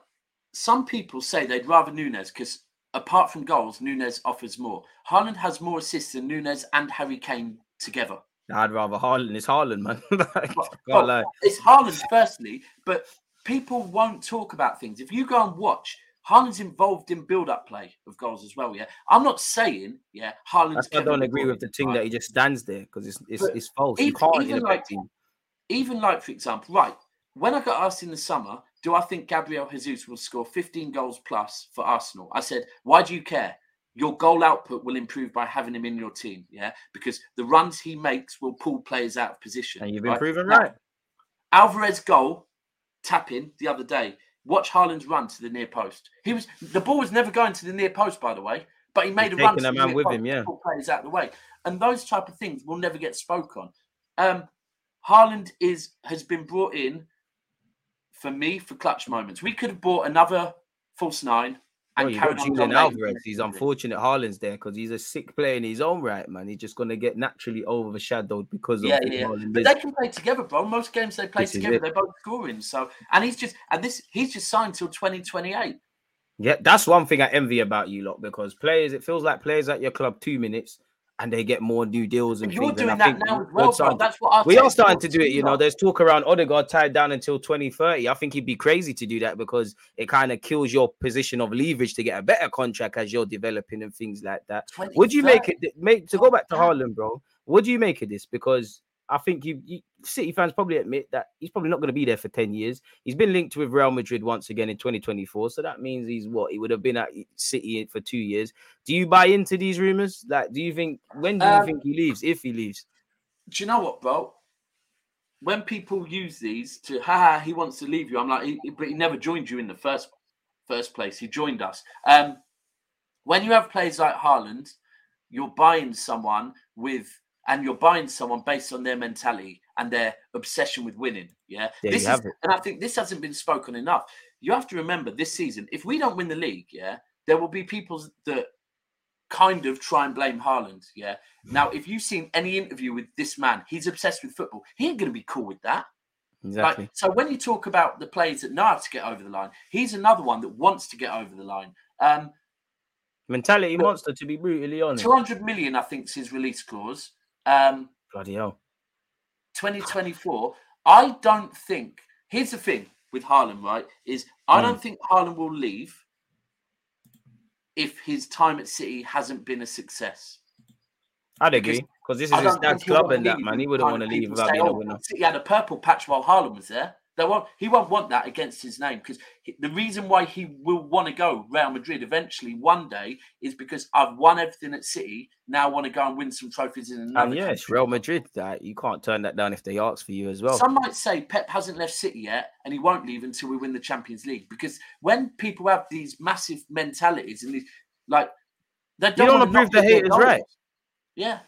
Some people say they'd rather Nunes because apart from goals, Nunes offers more. Haaland has more assists than Nunes and Harry Kane together. I'd rather Haaland. It's Haaland, man. like, well, well, it's Haaland, firstly, but people won't talk about things. If you go and watch, Haaland's involved in build-up play of goals as well, yeah? I'm not saying, yeah, Haaland's... I don't agree with the thing right. that he just stands there, because it's it's, it's false. Even, you can't even, like, even like, for example, right, when I got asked in the summer, do I think Gabriel Jesus will score fifteen goals plus for Arsenal? I said, why do you care? Your goal output will improve by having him in your team, yeah? Because the runs he makes will pull players out of position. And you've been right? proven right. Now, Alvarez goal, tap-in the other day. Watch Haaland's run to the near post. He was The ball was never going to the near post, by the way, but he made He's a run to the man with him, yeah. to pull players out of the way. And those type of things will never get spoke on. Um, Haaland is, has been brought in, for me, for clutch moments. We could have bought another false nine, And well, you've got Jude and Alvarez. He's unfortunate Haaland's there because he's a sick player in his own right, man. He's just going to get naturally overshadowed because yeah, of yeah. Haaland. But they can play together, bro. Most games they play this together, they're both scoring. So and he's just and this he's just signed till twenty twenty-eight. Yeah, that's one thing I envy about you lot, because players, it feels like players at your club two minutes and they get more new deals. And you're doing and that now as well, bro. That's what we are starting to do it. You know, there's talk around Odegaard tied down until twenty thirty. I think he'd be crazy to do that because it kind of kills your position of leverage to get a better contract as you're developing and things like that. Would you make it, make to go back to Haaland, bro? Would you make of this? Because I think you, you City fans probably admit that he's probably not going to be there for ten years. He's been linked with Real Madrid once again in twenty twenty-four. So that means he's what? He would have been at City for two years. Do you buy into these rumours? Like, do you think, when do you um, think he leaves, if he leaves? Do you know what, bro? When people use these to, haha, he wants to leave you. I'm like, he, but he never joined you in the first first place. He joined us. Um, when you have players like Haaland, you're buying someone with... And you're buying someone based on their mentality and their obsession with winning. Yeah. There this you have is, it. And I think this hasn't been spoken enough. You have to remember this season, if we don't win the league, yeah, there will be people that kind of try and blame Haaland. Yeah. Now, if you've seen any interview with this man, he's obsessed with football. He ain't going to be cool with that. Exactly. Like, so when you talk about the players that know how to get over the line, he's another one that wants to get over the line. Um, mentality but, monster, to be brutally honest. two hundred million, I think, is his release clause. Um, Bloody hell. twenty twenty-four. I don't think... Here's the thing with Haaland, right? Is I mm. don't think Haaland will leave if his time at City hasn't been a success. I'd agree. Because this is his dad's club and that, man. He wouldn't want to leave without being a winner. City had a purple patch while Haaland was there. They won't, he won't want that against his name. Because the reason why he will want to go Real Madrid eventually one day is because I've won everything at City. Now I want to go and win some trophies in another And yeah, country. It's Real Madrid. Uh, you can't turn that down if they ask for you as well. Some might say Pep hasn't left City yet and he won't leave until we win the Champions League. Because when people have these massive mentalities and these, like, they don't, don't want to prove the haters right. Yeah.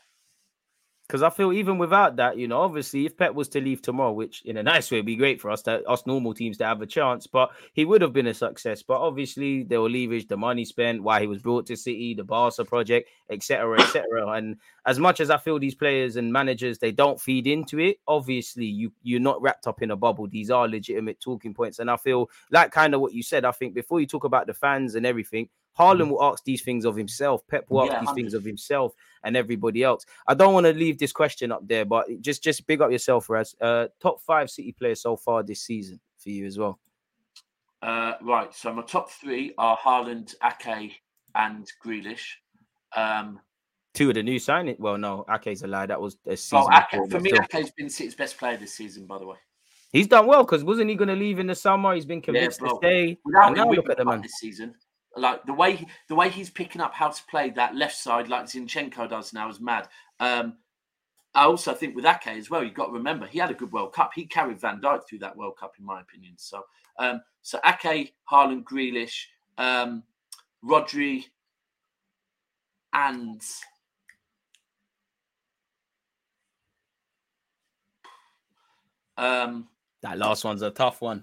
Because I feel even without that, you know, obviously if Pep was to leave tomorrow, which in a nice way would be great for us, to, us normal teams to have a chance, but he would have been a success. But obviously they will leverage the money spent, why he was brought to City, the Barca project, et cetera, et cetera. And as much as I feel these players and managers, they don't feed into it, obviously you, you're not wrapped up in a bubble. These are legitimate talking points. And I feel like kind of what you said, I think before you talk about the fans and everything, Haaland will ask these things of himself. Pep will ask yeah, these one hundred percent things of himself and everybody else. I don't want to leave this question up there, but just, just big up yourself, Raz. Uh, top five City players so far this season for you as well. Uh, right. So my top three are Haaland, Ake, and Grealish. Um, Two of the new signings. Well, no, Ake's a lie. That was a season. Well, Ake, for me, still. Ake's been City's best player this season, by the way. He's done well because wasn't he going to leave in the summer? He's been convinced yeah, to stay. Without him, look at the man this season. Like the way he, the way he's picking up how to play that left side, like Zinchenko does now, is mad. Um, I also think with Ake as well, you've got to remember he had a good World Cup. He carried Van Dijk through that World Cup, in my opinion. So, um, so Ake, Haaland, Grealish, um, Rodri, and um, that last one's a tough one.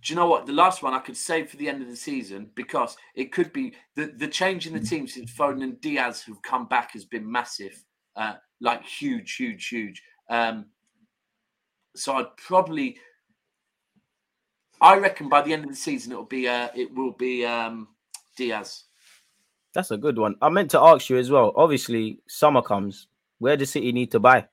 Do you know what? The last one I could save for the end of the season because it could be the, the change in the team since Foden and Diaz have come back has been massive, uh, like huge, huge, huge. Um, so I'd probably, I reckon by the end of the season, it'll be, uh, it will be um, Diaz. That's a good one. I meant to ask you as well. Obviously, summer comes. Where does City need to buy?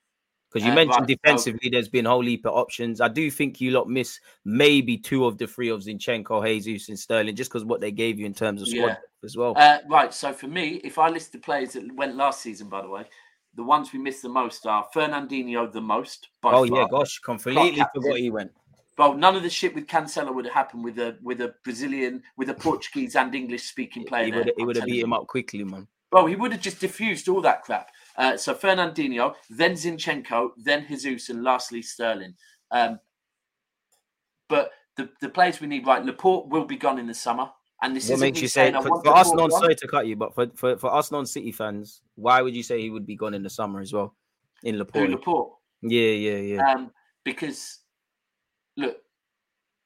Because you uh, mentioned right. defensively, there's been a whole heap of options. I do think you lot miss maybe two of the three of Zinchenko, Jesus and Sterling, just because what they gave you in terms of squad yeah. as well. Uh, right, so for me, if I list the players that went last season, by the way, the ones we missed the most are Fernandinho the most. By oh, far. yeah, gosh, completely forgot he went. Well, none of the shit with Cancelo would have happened with a, with a Brazilian, with a Portuguese and English-speaking player. He would have, he would have beat him up quickly, man. Well, he would have just diffused all that crap. Uh, so Fernandinho, then Zinchenko, then Jesus, and lastly Sterling. Um, but the, the players we need, right, Laporte will be gone in the summer. And this is what makes you say, for, for us non sorry to cut you, but for, for, for us non-City fans, why would you say he would be gone in the summer as well? In Laporte. Who, Laporte? Yeah, yeah, yeah. Um, because, look,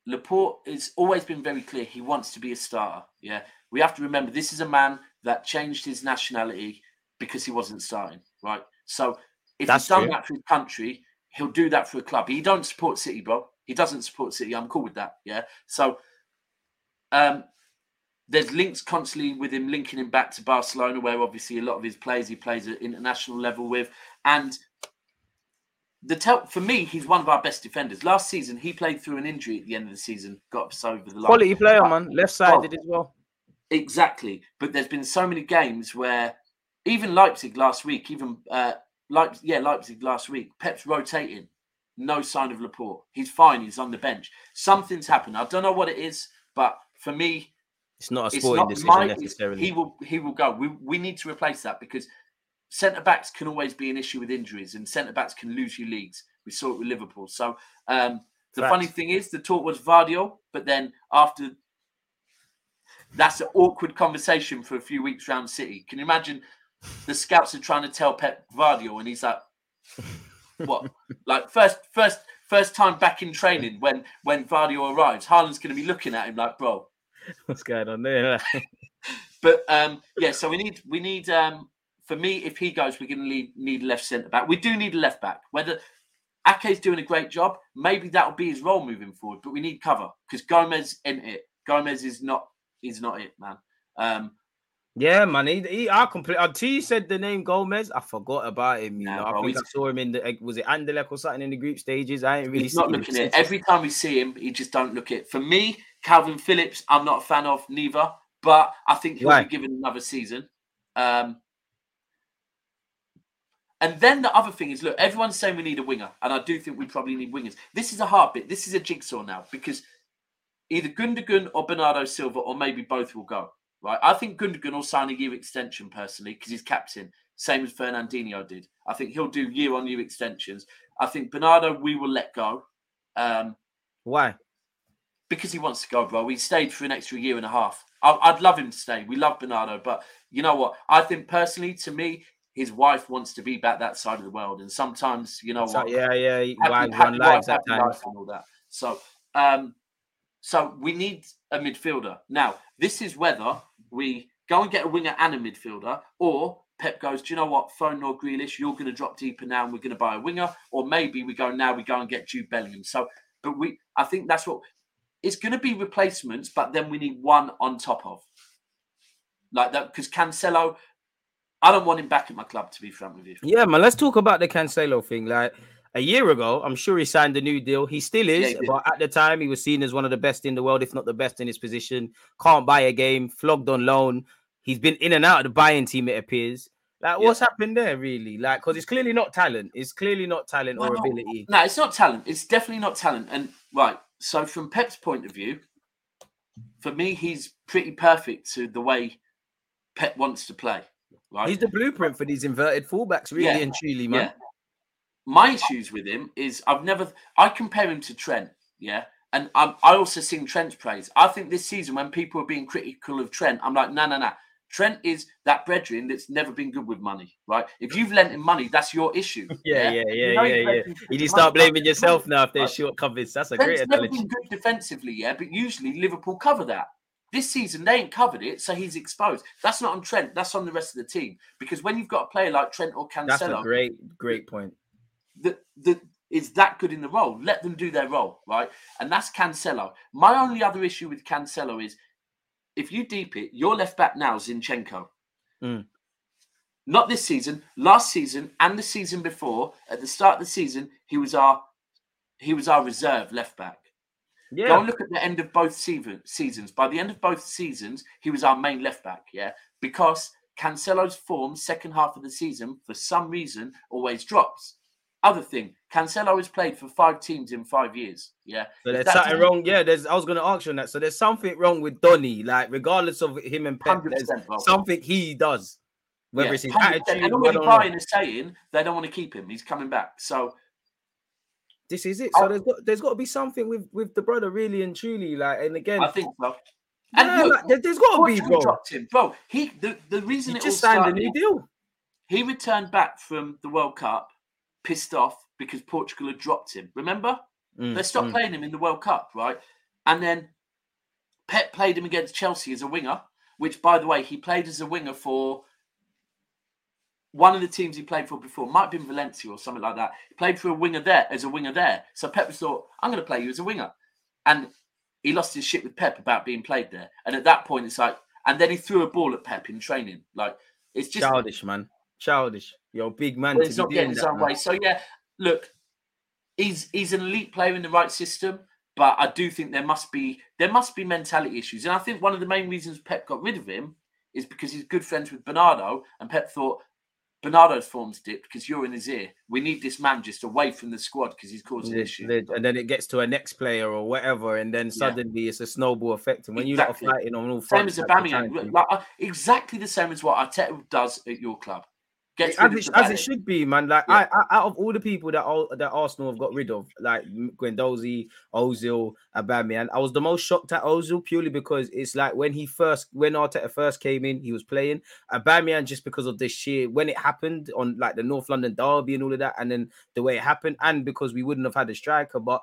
Laporte has always been very clear he wants to be a starter, yeah? we have to remember this is a man that changed his nationality because he wasn't starting, right? So if That's he's done true. that for his country, he'll do that for a club. He don't support City, bro. He doesn't support City. I'm cool with that, yeah? So um, there's links constantly with him, linking him back to Barcelona, where obviously a lot of his players he plays at international level with. And the tel- for me, he's one of our best defenders. Last season, he played through an injury at the end of the season, got us over the line. Quality player, but, man. Left side did as well. Exactly. But there's been so many games where even Leipzig last week, even uh, Leipzig, yeah, Leipzig last week, Pep's rotating. No sign of Laporte. He's fine. He's on the bench. Something's happened. I don't know what it is, but for me, it's not a sporting decision my, necessarily. He will, he will go. We we need to replace that because centre-backs can always be an issue with injuries and centre-backs can lose you leagues. We saw it with Liverpool. So um, the Correct. funny thing is the talk was Vardiol, but then after that's an awkward conversation for a few weeks round City. Can you imagine the scouts are trying to tell Pep Guardiola and he's like, what? Like first first, first time back in training when, when Guardiola arrives, Haaland's going to be looking at him like, bro. What's going on there? But, um, yeah, so we need, we need um, for me, if he goes, we're going to need a left centre-back. We do need a left-back. Whether Ake's doing a great job, maybe that'll be his role moving forward, but we need cover because Gomez ain't it. Gomez is not... He's not it, man. Um, yeah, man. He, he, I complete. Until you said the name Gomez, I forgot about him. You nah, know, I bro, think I saw him in the was it Anderlecht or something in the group stages. I ain't really. He's not looking it. Every time we see him, he just don't look it. For me, Calvin Phillips, I'm not a fan of neither, but I think he'll right. be given another season. Um, and then the other thing is, look, everyone's saying we need a winger, and I do think we probably need wingers. This is a hard bit. This is a jigsaw now because. Either Gundogan or Bernardo Silva, or maybe both will go, right? I think Gundogan will sign a year extension, personally, because he's captain, same as Fernandinho did. I think he'll do year-on-year extensions. I think Bernardo, we will let go. Um, Why? Because he wants to go, bro. He stayed for an extra year and a half. I, I'd love him to stay. We love Bernardo. But you know what? I think, personally, to me, his wife wants to be back that side of the world. And sometimes, you know so, what? Yeah, yeah. Happy, wife, happy life, that happy life and all that. So... Um, So we need a midfielder. Now, this is whether we go and get a winger and a midfielder, or Pep goes, do you know what, Foden or Grealish, you're going to drop deeper now and we're going to buy a winger, or maybe we go now, we go and get Jude Bellingham. So, but we, I think that's what, it's going to be replacements, but then we need one on top of. Like that, because Cancelo, I don't want him back at my club, to be frank with you. Yeah, man, let's talk about the Cancelo thing, like... A year ago, I'm sure he signed a new deal. He still is, yeah, he but at the time, he was seen as one of the best in the world, if not the best in his position. Can't buy a game, flogged on loan. He's been in and out of the buying team, it appears. Like, yeah. What's happened there, really? Like, because it's clearly not talent. It's clearly not talent well, or no, ability. No, it's not talent. It's definitely not talent. And, right, so from Pep's point of view, for me, he's pretty perfect to the way Pep wants to play. Right? He's the blueprint for these inverted fullbacks, really, yeah. and truly, man. Yeah. My issues with him is I've never... I compare him to Trent, yeah? And I'm, I also sing Trent's praise. I think this season, when people are being critical of Trent, I'm like, no, no, no. Trent is that brethren that's never been good with money, right? If you've lent him money, that's your issue. yeah, yeah, yeah, yeah, you know yeah. yeah. You need to start blaming yourself now if they're right. short covers. That's a Trent's great analogy. Trent's never been good defensively, yeah? But usually Liverpool cover that. This season, they ain't covered it, so he's exposed. That's not on Trent. That's on the rest of the team. Because when you've got a player like Trent or Cancelo... That's a great, great point. That that is that good in the role. Let them do their role, right? And that's Cancelo. My only other issue with Cancelo is if you deep it, your left back now is Zinchenko. Mm. Not this season, last season, and the season before. At the start of the season, he was our he was our reserve left back. Yeah. Go and look at the end of both season, seasons. By the end of both seasons, he was our main left back. Yeah, because Cancelo's form second half of the season for some reason always drops. Other thing, Cancelo has played for five teams in five years. Yeah. So there's something team... wrong. Yeah, there's I was gonna ask you on that. So there's something wrong with Donny, like regardless of him and Pep, there's well. something he does. Whether yeah, it's his attitude. And already Brian is saying they don't want to keep him, he's coming back. So this is it. So I'll... there's got there's got to be something with, with the brother, really and truly. Like, and again, I think so. And yeah, look, like, there's gotta be bro. Dropped him. Bro, he the, the reason he it just all signed started, a new deal. He returned back from the World Cup. Pissed off because Portugal had dropped him. Remember? Mm, they stopped mm. playing him in the World Cup, right? And then Pep played him against Chelsea as a winger. which, by the way, he played as a winger for one of the teams he played for before. Might have been Valencia or something like that. He played for a winger there, as a winger there. So Pep thought, I'm going to play you as a winger. And he lost his shit with Pep about being played there. And at that point, it's like, and then he threw a ball at Pep in training. Like, it's just childish, man. Childish. You're a big man. Well, to he's not getting his own way. So, yeah, look, he's he's an elite player in the right system. But I do think there must be there must be mentality issues. And I think one of the main reasons Pep got rid of him is because he's good friends with Bernardo. And Pep thought, Bernardo's form's dipped because you're in his ear. We need this man just away from the squad because he's causing issues. And then it gets to a next player or whatever. And then suddenly yeah. it's a snowball effect. And when exactly. you're fighting on all fronts. Same as Aubameyang. Like, uh, exactly the same as what Arteta does at your club. As it, as it should be, man. Like, yeah. I, I, out of all the people that all, that Arsenal have got rid of, like Guendouzi, Ozil, Aubameyang, I was the most shocked at Ozil purely because it's like when he first, when Arteta first came in, he was playing Aubameyang just because of the sheer when it happened on like the North London derby and all of that, and then the way it happened, and because we wouldn't have had a striker, but.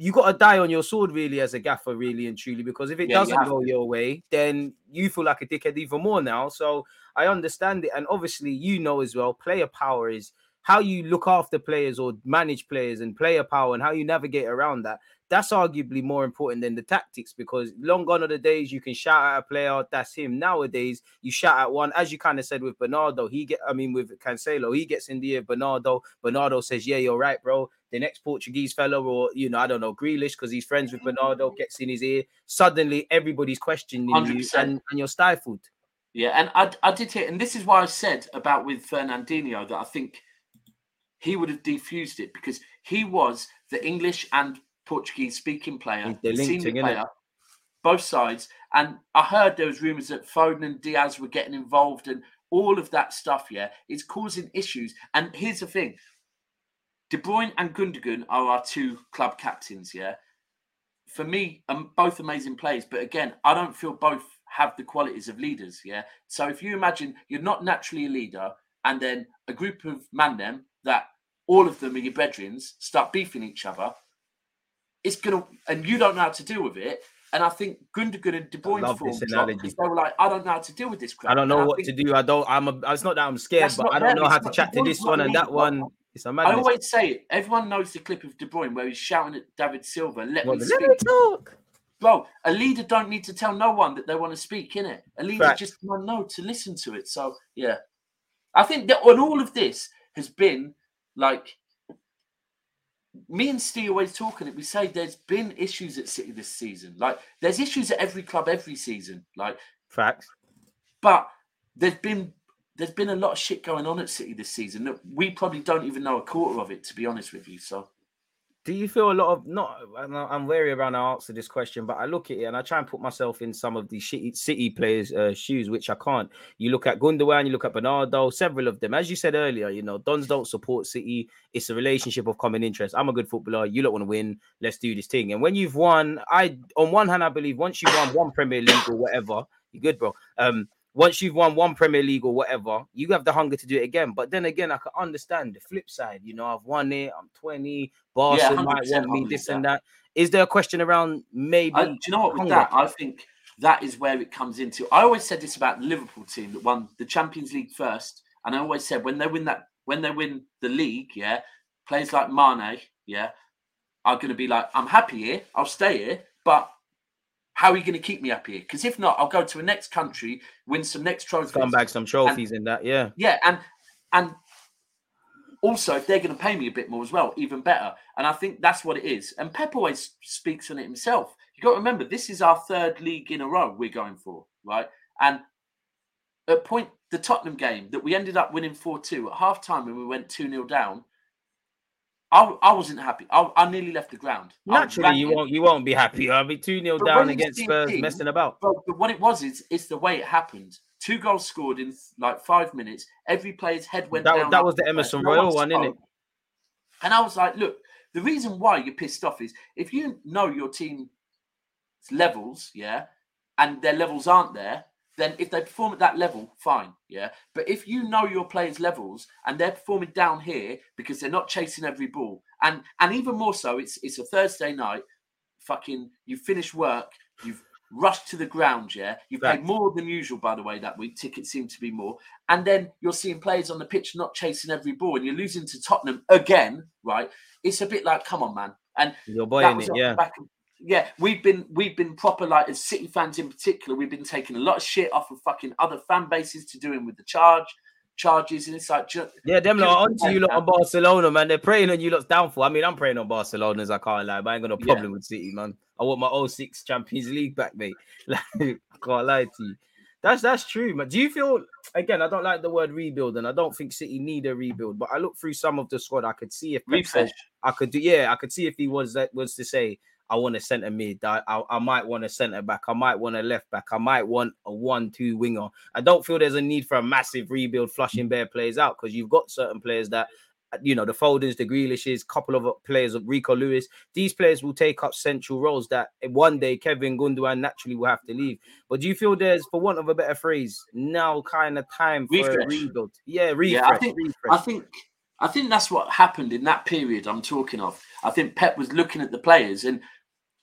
You got to die on your sword, really, as a gaffer, really and truly, because if it yeah, doesn't you go your way, then you feel like a dickhead even more now. So I understand it. And obviously, you know as well, player power is how you look after players or manage players and player power and how you navigate around that. That's arguably more important than the tactics, because long gone are the days you can shout at a player, that's him. Nowadays, you shout at one, as you kind of said with Bernardo, he get, I mean, with Cancelo, he gets in the ear, Bernardo, Bernardo says, yeah, you're right, bro. The next Portuguese fellow or, you know, I don't know, Grealish, because he's friends with Bernardo, gets in his ear. Suddenly, everybody's questioning one hundred percent. you and, and you're stifled. Yeah, and I, I did hear, and this is why I said about with Fernandinho that I think he would have defused it, because he was the English and Portuguese-speaking player, senior player, both sides. And I heard there was rumours that Foden and Diaz were getting involved and all of that stuff, yeah. It's causing issues. And here's the thing. De Bruyne and Gundogan are our two club captains, yeah. For me, um, both amazing players. But again, I don't feel both have the qualities of leaders, yeah. So if you imagine you're not naturally a leader and then a group of man them that all of them are your brethren start beefing each other, it's going to, and you don't know how to deal with it. And I think Gundogan and De Bruyne's form dropped because they were like, I don't know how to deal with this crap. I don't know and what to do. I don't, I'm, a, it's not that I'm scared, but I don't know how to chat to this one and that one. It's a madness. I always say it. Everyone knows the clip of De Bruyne where he's shouting at David Silva, let me speak. Let me talk. Bro, a leader don't need to tell no one that they want to speak, innit? A leader just must know to listen to it. So, yeah. I think that on all of this has been like, me and Steve always talking it. We say there's been issues at City this season. Like there's issues at every club every season. Like facts. But there's been there's been a lot of shit going on at City this season that we probably don't even know a quarter of it, to be honest with you. So do you feel a lot of not? I'm wary around how I answer this question, but I look at it and I try and put myself in some of the shitty City players' uh, shoes, which I can't. You look at Gundogan, you look at Bernardo, several of them. As you said earlier, you know, Dons don't support City. It's a relationship of common interest. I'm a good footballer. You lot want to win. Let's do this thing. And when you've won, I on one hand, I believe once you've won one Premier League or whatever, you're good, bro. Um, Once you've won one Premier League or whatever, you have the hunger to do it again. But then again, I can understand the flip side. You know, I've won it. I'm twenty. Barcelona yeah, might want me this that. and that. Is there a question around maybe? I, do you know what? With that, I think that is where it comes into. I always said this about the Liverpool team that won the Champions League first, and I always said when they win that, when they win the league, yeah, players like Mane, yeah, are going to be like, I'm happy here. I'll stay here, but. How are you going to keep me up here? Because if not, I'll go to a next country, win some next trophies. Come back some trophies and, in that, yeah. Yeah, and and also, if they're going to pay me a bit more as well, even better. And I think that's what it is. And Pep always speaks on it himself. You've got to remember, this is our third league in a row we're going for, right? And at point, the Tottenham game that we ended up winning four two, at half-time when we went two nil down, I, I wasn't happy. I, I nearly left the ground. Naturally, you won't you won't be happy. I'll be two nil down against Spurs, messing about. But, but what it was is it's the way it happened. Two goals scored in like five minutes. Every player's head went that, down. That was the Emerson Royal one, isn't it? And I was like, look, the reason why you're pissed off is if you know your team's levels, yeah, and their levels aren't there, then if they perform at that level, fine, yeah? But if you know your players' levels and they're performing down here because they're not chasing every ball, and and even more so, it's it's a Thursday night, fucking, you finish work, you've rushed to the ground, yeah? You've right. paid more than usual, by the way, that week. Tickets seem to be more. And then you're seeing players on the pitch not chasing every ball, and you're losing to Tottenham again, right? It's a bit like, come on, man. And you're buying it, yeah. Back of, yeah, we've been we've been proper, like, as City fans in particular, we've been taking a lot of shit off of fucking other fan bases to doing with the charge, charges, and it's like... Just, yeah, them lot are onto you lot on Barcelona, man. They're praying on you lot's downfall. I mean, I'm praying on Barcelona, as I can't lie, but I ain't got no problem yeah. with City, man. I want my oh six Champions League back, mate. Like, I can't lie to you. That's that's true, man. Do you feel, again, I don't like the word rebuild, and I don't think City need a rebuild, but I looked through some of the squad. I could see if... Refresh. I could do, yeah, I could see if he was that was to say, I want a centre mid. I, I I might want a centre back. I might want a left back. I might want a one two winger. I don't feel there's a need for a massive rebuild, flushing bare players out, because you've got certain players that, you know, the Fodens, the Grealishes, couple of players of Rico Lewis. These players will take up central roles that one day Kevin Gundogan naturally will have to leave. But do you feel there's, for want of a better phrase, now kind of time for refresh. a rebuild? Yeah, refresh. Yeah, I think. Refresh. I think I think that's what happened in that period I'm talking of. I think Pep was looking at the players, and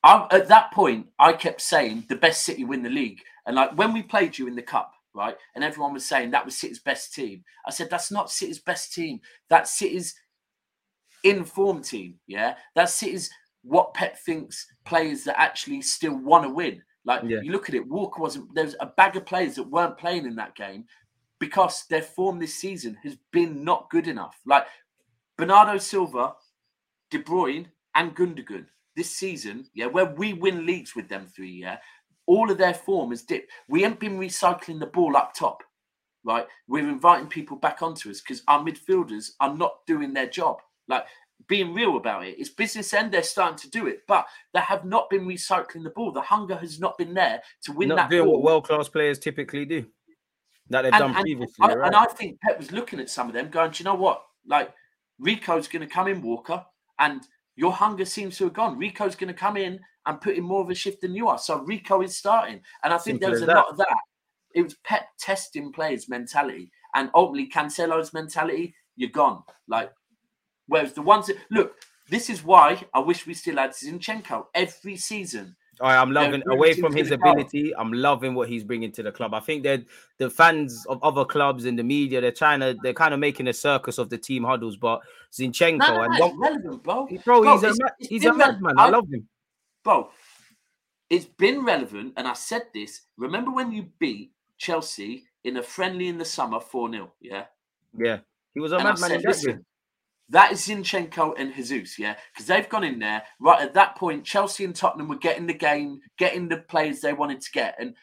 I, at that point, I kept saying the best City win the league. And like when we played you in the cup, right? And everyone was saying that was City's best team. I said, that's not City's best team. That's City's in-form team. Yeah. That's City's what Pep thinks players that actually still want to win. Like yeah. you look at it, Walker wasn't, there's a bag of players that weren't playing in that game because their form this season has been not good enough. Like Bernardo Silva, De Bruyne, and Gundogan. This season, yeah, where we win leagues with them three, yeah, all of their form has dipped. We haven't been recycling the ball up top, right? We're inviting people back onto us because our midfielders are not doing their job. Like, being real about it, it's business end, they're starting to do it, but they have not been recycling the ball. The hunger has not been there to win that ball. Not doing what world-class players typically do, that they've done previously, right? And I think Pep was looking at some of them going, do you know what? Like, Rico's going to come in, Walker, and... your hunger seems to have gone. Rico's going to come in and put in more of a shift than you are. So Rico is starting. And I think Simple there was a that. lot of that. It was Pep testing players' mentality. And ultimately, Cancelo's mentality, you're gone. Like, whereas the ones that... Look, this is why I wish we still had Zinchenko every season. All right, I'm loving... Every away from his ability, club. I'm loving what he's bringing to the club. I think that the fans of other clubs and the media, they're trying to... They're kind of making a circus of the team huddles, but... Zinchenko no, no, and no, relevant, bro. Bro, bro he's a, he's a madman. I, I love him, bro. It's been relevant, and I said this. Remember when you beat Chelsea in a friendly in the summer four nil? Yeah, yeah, he was a madman. That is Zinchenko and Jesus, yeah, because they've gone in there right at that point. Chelsea and Tottenham were getting the game, getting the players they wanted to get, and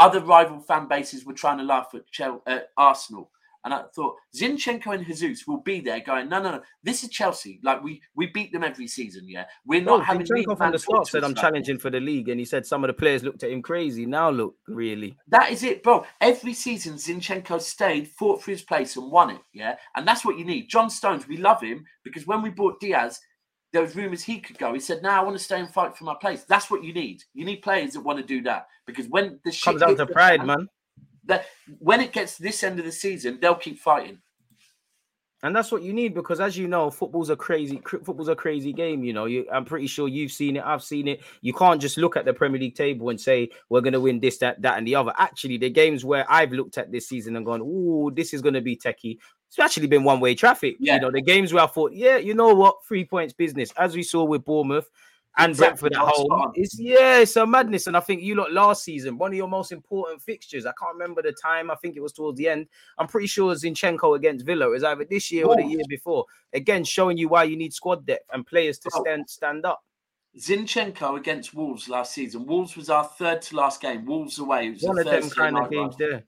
other rival fan bases were trying to laugh at Chelsea, uh, Arsenal. And I thought Zinchenko and Jesus will be there going, no, no, no, this is Chelsea. Like, we we beat them every season, yeah. We're not no, having... Zinchenko from the start said, I'm challenging for the league. And he said some of the players looked at him crazy. Now look, really. That is it, bro. Every season, Zinchenko stayed, fought for his place and won it, yeah. And that's what you need. John Stones, we love him because when we bought Diaz, there was rumours he could go. He said, no, nah, I want to stay and fight for my place. That's what you need. You need players that want to do that. Because when the shit... Comes out to pride, man. That when it gets to this end of the season, they'll keep fighting. And that's what you need, because as you know, football's a crazy football's a crazy game. You know, you, I'm pretty sure you've seen it. I've seen it. You can't just look at the Premier League table and say we're going to win this, that, that, and the other. Actually, the games where I've looked at this season and gone, "Ooh, this is going to be techie," it's actually been one-way traffic. Yeah. You know, the games where I thought, "Yeah, you know what, three points business," as we saw with Bournemouth. And Brentford at home. It's, yeah, it's a madness. And I think you lot last season, one of your most important fixtures, I can't remember the time, I think it was towards the end. I'm pretty sure Zinchenko against Villa is either this year oh. or the year before. Again, showing you why you need squad depth and players to oh. stand stand up. Zinchenko against Wolves last season. Wolves was our third to last game. Wolves away. It was one the of them kind of games there.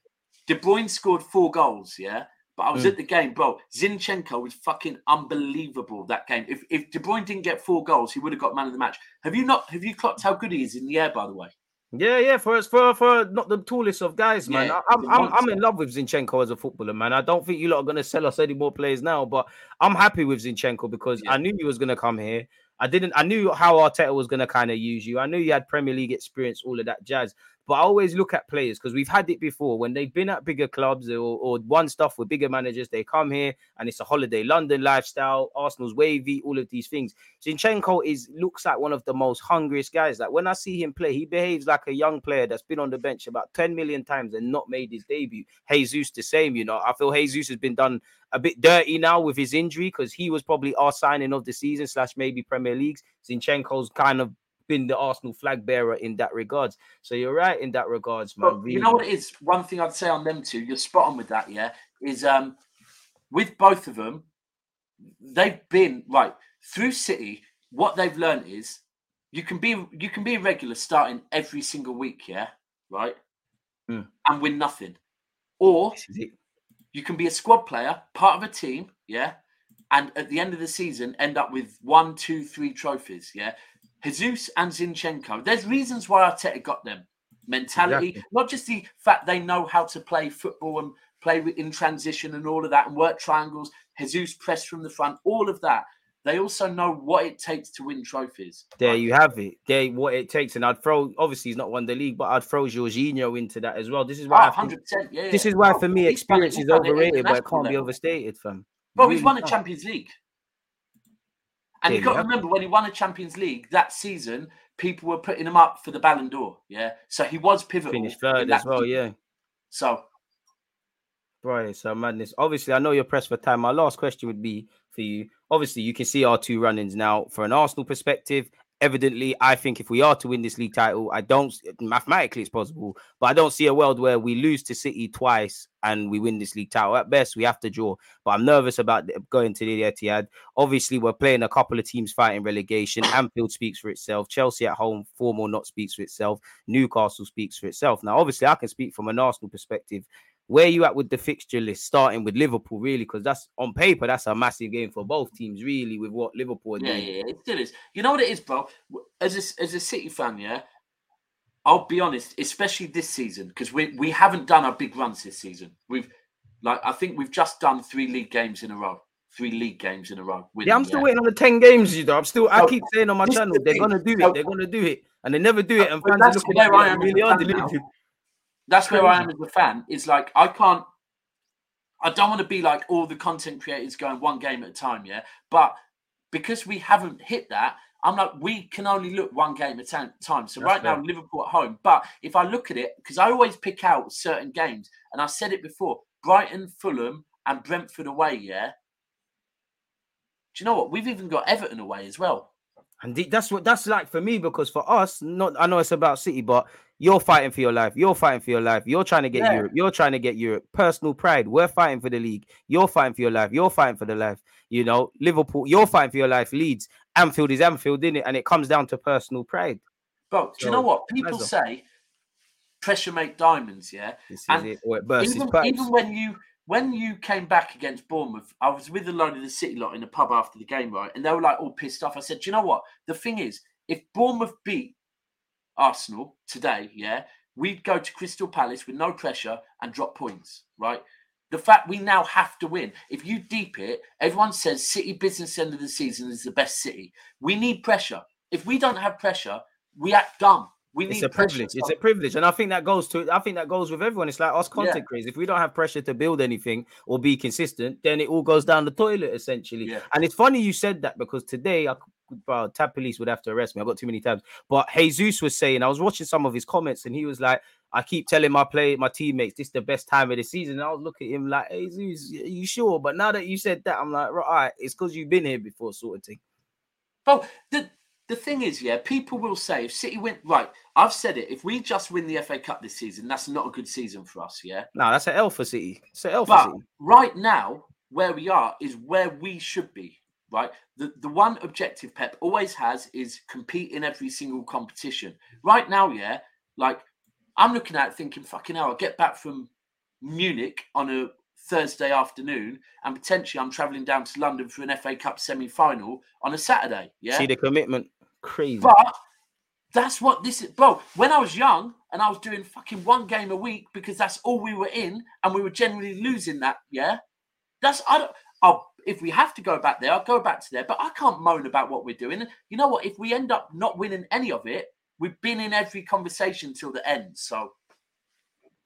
De Bruyne scored four goals, yeah? But I was mm. at the game, bro. Zinchenko was fucking unbelievable that game. If if De Bruyne didn't get four goals, he would have got man of the match. Have you not? Have you clocked how good he is in the air? By the way, yeah, yeah. For for for not the tallest of guys, man. Yeah, I'm I'm, I'm in love with Zinchenko as a footballer, man. I don't think you lot are gonna sell us any more players now, but I'm happy with Zinchenko because yeah. I knew he was gonna come here. I didn't. I knew how Arteta was going to kind of use you. I knew you had Premier League experience, all of that jazz. But I always look at players, because we've had it before when they've been at bigger clubs or, or won stuff with bigger managers. They come here and it's a holiday London lifestyle, Arsenal's wavy, all of these things. Zinchenko is looks like one of the most hungriest guys. Like when I see him play, he behaves like a young player that's been on the bench about ten million times and not made his debut. Jesus the same, you know. I feel Jesus has been done a bit dirty now with his injury, because he was probably our signing of the season slash maybe Premier League's. Zinchenko's kind of been the Arsenal flag bearer in that regards. So you're right in that regards, man. But you know what it is? One thing I'd say on them two, you're spot on with that, yeah, is um, with both of them, they've been, right, through City, what they've learned is you can be you can be a regular starting every single week, yeah, right, mm. and win nothing. Or you can be a squad player, part of a team, yeah, and at the end of the season, end up with one, two, three trophies, yeah? Jesus and Zinchenko. There's reasons why Arteta got them. Mentality, exactly. Not just the fact they know how to play football and play in transition and all of that and work triangles. Jesus pressed from the front, all of that. They also know what it takes to win trophies. There you have it. They what it takes. And I'd throw, obviously he's not won the league, but I'd throw Jorginho into that as well. This is why, oh, I think, yeah, this is why oh, for me, experience is overrated, but it can't be overstated, fam. Well, really he's won a Champions League. And yeah, you've got to yeah. remember, when he won a Champions League that season, people were putting him up for the Ballon d'Or, yeah? So he was pivotal. Finished third as well, season. yeah. So. Right, so madness. Obviously, I know you're pressed for time. My last question would be for you. Obviously, you can see our two run-ins now. For an Arsenal perspective, evidently, I think if we are to win this league title, I don't, mathematically it's possible, but I don't see a world where we lose to City twice and we win this league title. At best, we have to draw. But I'm nervous about going to the Etihad. Obviously, we're playing a couple of teams fighting relegation. Anfield speaks for itself. Chelsea at home, form or not, speaks for itself. Newcastle speaks for itself. Now, obviously, I can speak from an Arsenal perspective. Where are you at with the fixture list, starting with Liverpool, really? Because that's, on paper, that's a massive game for both teams, really, with what Liverpool are doing. Yeah, yeah, it still is. You know what it is, bro? As a, as a City fan, yeah, I'll be honest, especially this season, because we we haven't done our big runs this season. We've, like, I think we've just done three league games in a row. Three league games in a row. Winning, yeah, I'm still yeah. waiting on the ten games, you know. I'm still, I oh, keep saying on my channel, the they're going to do it, they're going to do it. And they never do it. And fans are looking at it, really are deluded. That's where I am as a fan. Is like, I can't, I don't want to be like all the content creators going one game at a time, yeah? But because we haven't hit that, I'm like, we can only look one game at a time. So right now, Liverpool at home. But if I look at it, because I always pick out certain games, and I said it before, Brighton, Fulham, and Brentford away, yeah? Do you know what? We've even got Everton away as well. And that's what that's like for me, because for us, not I know it's about City, but you're fighting for your life. You're fighting for your life. You're trying to get yeah. Europe. You're trying to get Europe. Personal pride. We're fighting for the league. You're fighting for your life. You're fighting for the life. You know, Liverpool, you're fighting for your life. Leeds, Anfield is Anfield, isn't it? And it comes down to personal pride. But so, do you know what? People say pressure make diamonds, yeah? This and is it. Or it bursts even, even when you... When you came back against Bournemouth, I was with a load of the City lot in a pub after the game, right? And they were like all pissed off. I said, do you know what? The thing is, if Bournemouth beat Arsenal today, yeah, we'd go to Crystal Palace with no pressure and drop points, right? The fact we now have to win. If you deep it, everyone says City business end of the season is the best City. We need pressure. If we don't have pressure, we act dumb. We it's need a privilege. It's a privilege, and I think that goes to. I think that goes with everyone. It's like us content yeah. creators. If we don't have pressure to build anything or be consistent, then it all goes down the toilet essentially. Yeah. And it's funny you said that, because today, I, well, Tab Police would have to arrest me. I got too many tabs. But Jesus was saying, I was watching some of his comments, and he was like, I keep telling my play, my teammates, this is the best time of the season. And I was looking at him like, hey, Jesus, are you sure? But now that you said that, I'm like, right, all right, it's because you've been here before, sort of thing. Well, the. The thing is, yeah, people will say if City win, right, I've said it, if we just win the F A Cup this season, that's not a good season for us, yeah? No, that's an L for City. It's an L for City. But right now, where we are is where we should be, right? The, the one objective Pep always has is compete in every single competition. Right now, yeah, like, I'm looking at it thinking, fucking hell, I'll get back from Munich on a Thursday afternoon, and potentially I'm travelling down to London for an F A Cup semi-final on a Saturday, yeah? See the commitment. Crazy. But that's what this is, bro. When I was young and I was doing fucking one game a week because that's all we were in, and we were generally losing that. Yeah, that's I don't. I'll, if we have to go back there, I'll go back to there. But I can't moan about what we're doing. You know what? If we end up not winning any of it, we've been in every conversation till the end. So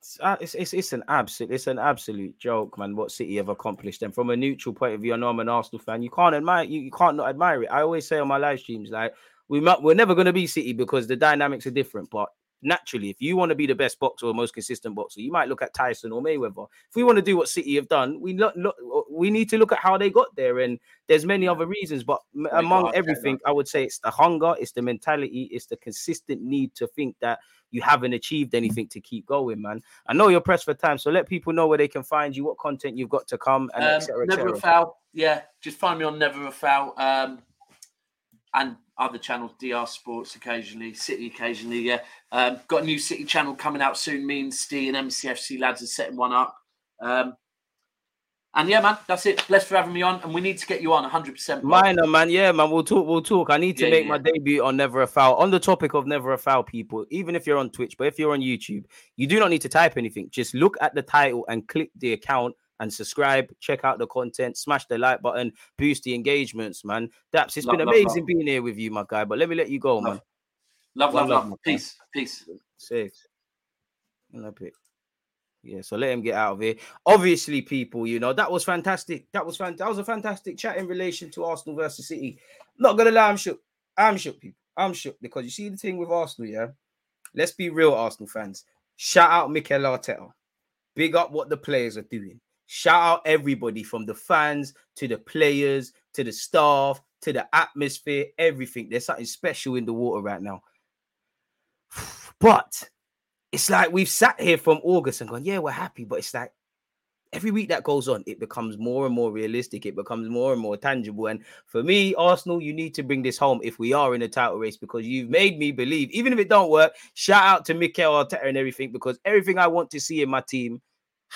it's uh, it's, it's it's an absolute it's an absolute joke, man. What City have accomplished, and from a neutral point of view, I know I'm an Arsenal fan. You can't admire you, you can't not admire it. I always say on my live streams, like we might, we're never going to be City because the dynamics are different, but. Naturally, if you want to be the best boxer or most consistent boxer, you might look at Tyson or Mayweather. If we want to do what City have done, we look, look, we need to look at how they got there. And there's many other reasons, but oh among God, everything, I would say it's the hunger, it's the mentality, it's the consistent need to think that you haven't achieved anything to keep going, man. I know you're pressed for time, so let people know where they can find you, what content you've got to come, and um, et cetera, et cetera. Never a Foul, yeah. Just find me on Never a Foul. Um, and other channels, D R Sports occasionally, City occasionally, yeah. Um, got a new City channel coming out soon. Me and Steve and M C F C lads are setting one up. Um, and yeah, man, that's it. Blessed for having me on. And we need to get you on one hundred percent. Minor, man. Yeah, man, we'll talk. We'll talk. I need to yeah, make yeah. my debut on Never a Foul. On the topic of Never a Foul, people, even if you're on Twitch, but if you're on YouTube, you do not need to type anything. Just look at the title and click the account. And subscribe, check out the content, smash the like button, boost the engagements, man. Daps, it's love, been amazing love, love. being here with you, my guy. But let me let you go, love. man. Love, love, love. love. Peace, peace. Safe. Yeah, so let him get out of here. Obviously, people, you know, that was fantastic. That was fan- That was a fantastic chat in relation to Arsenal versus City. Not gonna lie, I'm shook. I'm shook, people. I'm shook because you see the thing with Arsenal, yeah. Let's be real, Arsenal fans. Shout out Mikel Arteta. Big up what the players are doing. Shout out everybody from the fans to the players to the staff to the atmosphere, everything. There's something special in the water right now. But it's like we've sat here from August and gone, yeah, we're happy. But it's like every week that goes on, it becomes more and more realistic. It becomes more and more tangible. And for me, Arsenal, you need to bring this home if we are in a title race because you've made me believe. Even if it don't work, shout out to Mikel Arteta and everything because everything I want to see in my team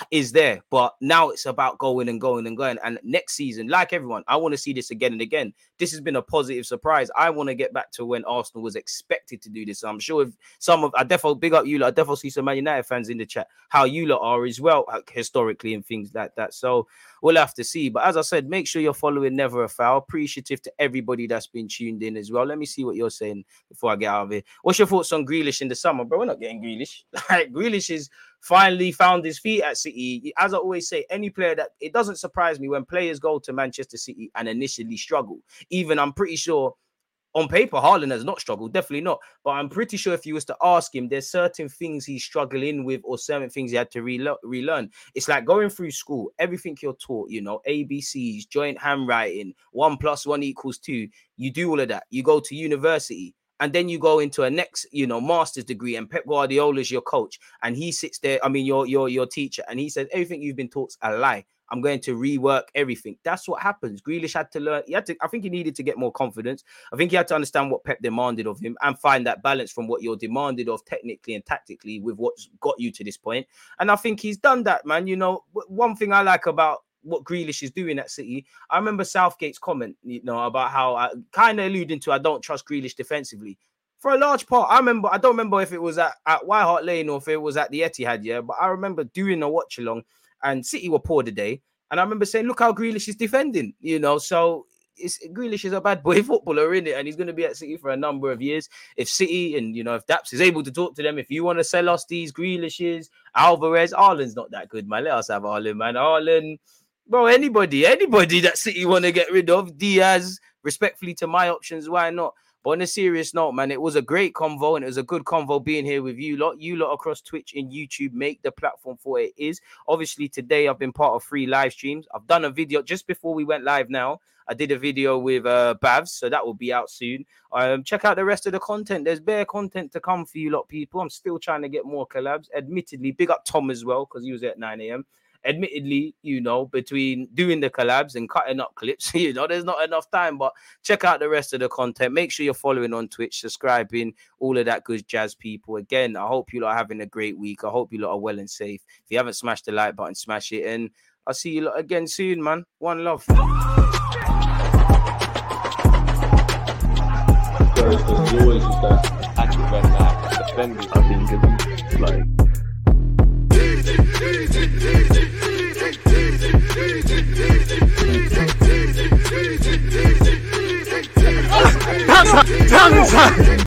is there, but now it's about going and going and going. And next season, like everyone, I want to see this again and again. This has been a positive surprise. I want to get back to when Arsenal was expected to do this. I'm sure if some of I definitely big up you lot, I definitely see some Man United fans in the chat, how you lot are as well, historically, and things like that. So we'll have to see. But as I said, make sure you're following Never a Foul. Appreciative to everybody that's been tuned in as well. Let me see what you're saying before I get out of here. What's your thoughts on Grealish in the summer, bro? We're not getting Grealish. Like, Grealish is finally found his feet at City. As I always say, any player that... It doesn't surprise me when players go to Manchester City and initially struggle. Even, I'm pretty sure, on paper, Haaland has not struggled. Definitely not. But I'm pretty sure if you was to ask him, there's certain things he's struggling with or certain things he had to rele- relearn. It's like going through school. Everything you're taught, you know, A B Cs, joint handwriting, one plus one equals two. You do all of that. You go to university. And then you go into a next, you know, master's degree, and Pep Guardiola is your coach, and he sits there. I mean, your your your teacher, and he says everything you've been taught's a lie. I'm going to rework everything. That's what happens. Grealish had to learn. He had to. I think he needed to get more confidence. I think he had to understand what Pep demanded of him and find that balance from what you're demanded of technically and tactically with what's got you to this point. And I think he's done that, man. You know, one thing I like about what Grealish is doing at City. I remember Southgate's comment, you know, about how I kind of alluding to I don't trust Grealish defensively. For a large part, I remember, I don't remember if it was at, at White Hart Lane or if it was at the Etihad, yeah, but I remember doing a watch along and City were poor today. And I remember saying, look how Grealish is defending, you know, so it's Grealish is a bad boy footballer, isn't it? And he's going to be at City for a number of years. If City and, you know, if Daps is able to talk to them, if you want to sell us these Grealishes, Alvarez, Haaland's not that good, man. Let us have Haaland, man. Haaland, bro, anybody, anybody that City want to get rid of, Diaz, respectfully to my options, why not? But on a serious note, man, it was a great convo and it was a good convo being here with you lot. You lot across Twitch and YouTube, make the platform for it is. Obviously, today I've been part of three live streams. I've done a video just before we went live now. I did a video with uh, Bavs, so that will be out soon. Um, check out the rest of the content. There's bare content to come for you lot, people. I'm still trying to get more collabs. Admittedly, big up Tom as well because he was at nine a.m. Admittedly, you know, between doing the collabs and cutting up clips, you know, there's not enough time, but check out the rest of the content. Make sure you're following on Twitch, subscribing, all of that good jazz, people. Again, I hope you lot are having a great week. I hope you lot are well and safe. If you haven't smashed the like button, smash it. And I'll see you lot again soon, man. One love. First, there's always just that active red light, the friendly I've been given, like, Tanzan!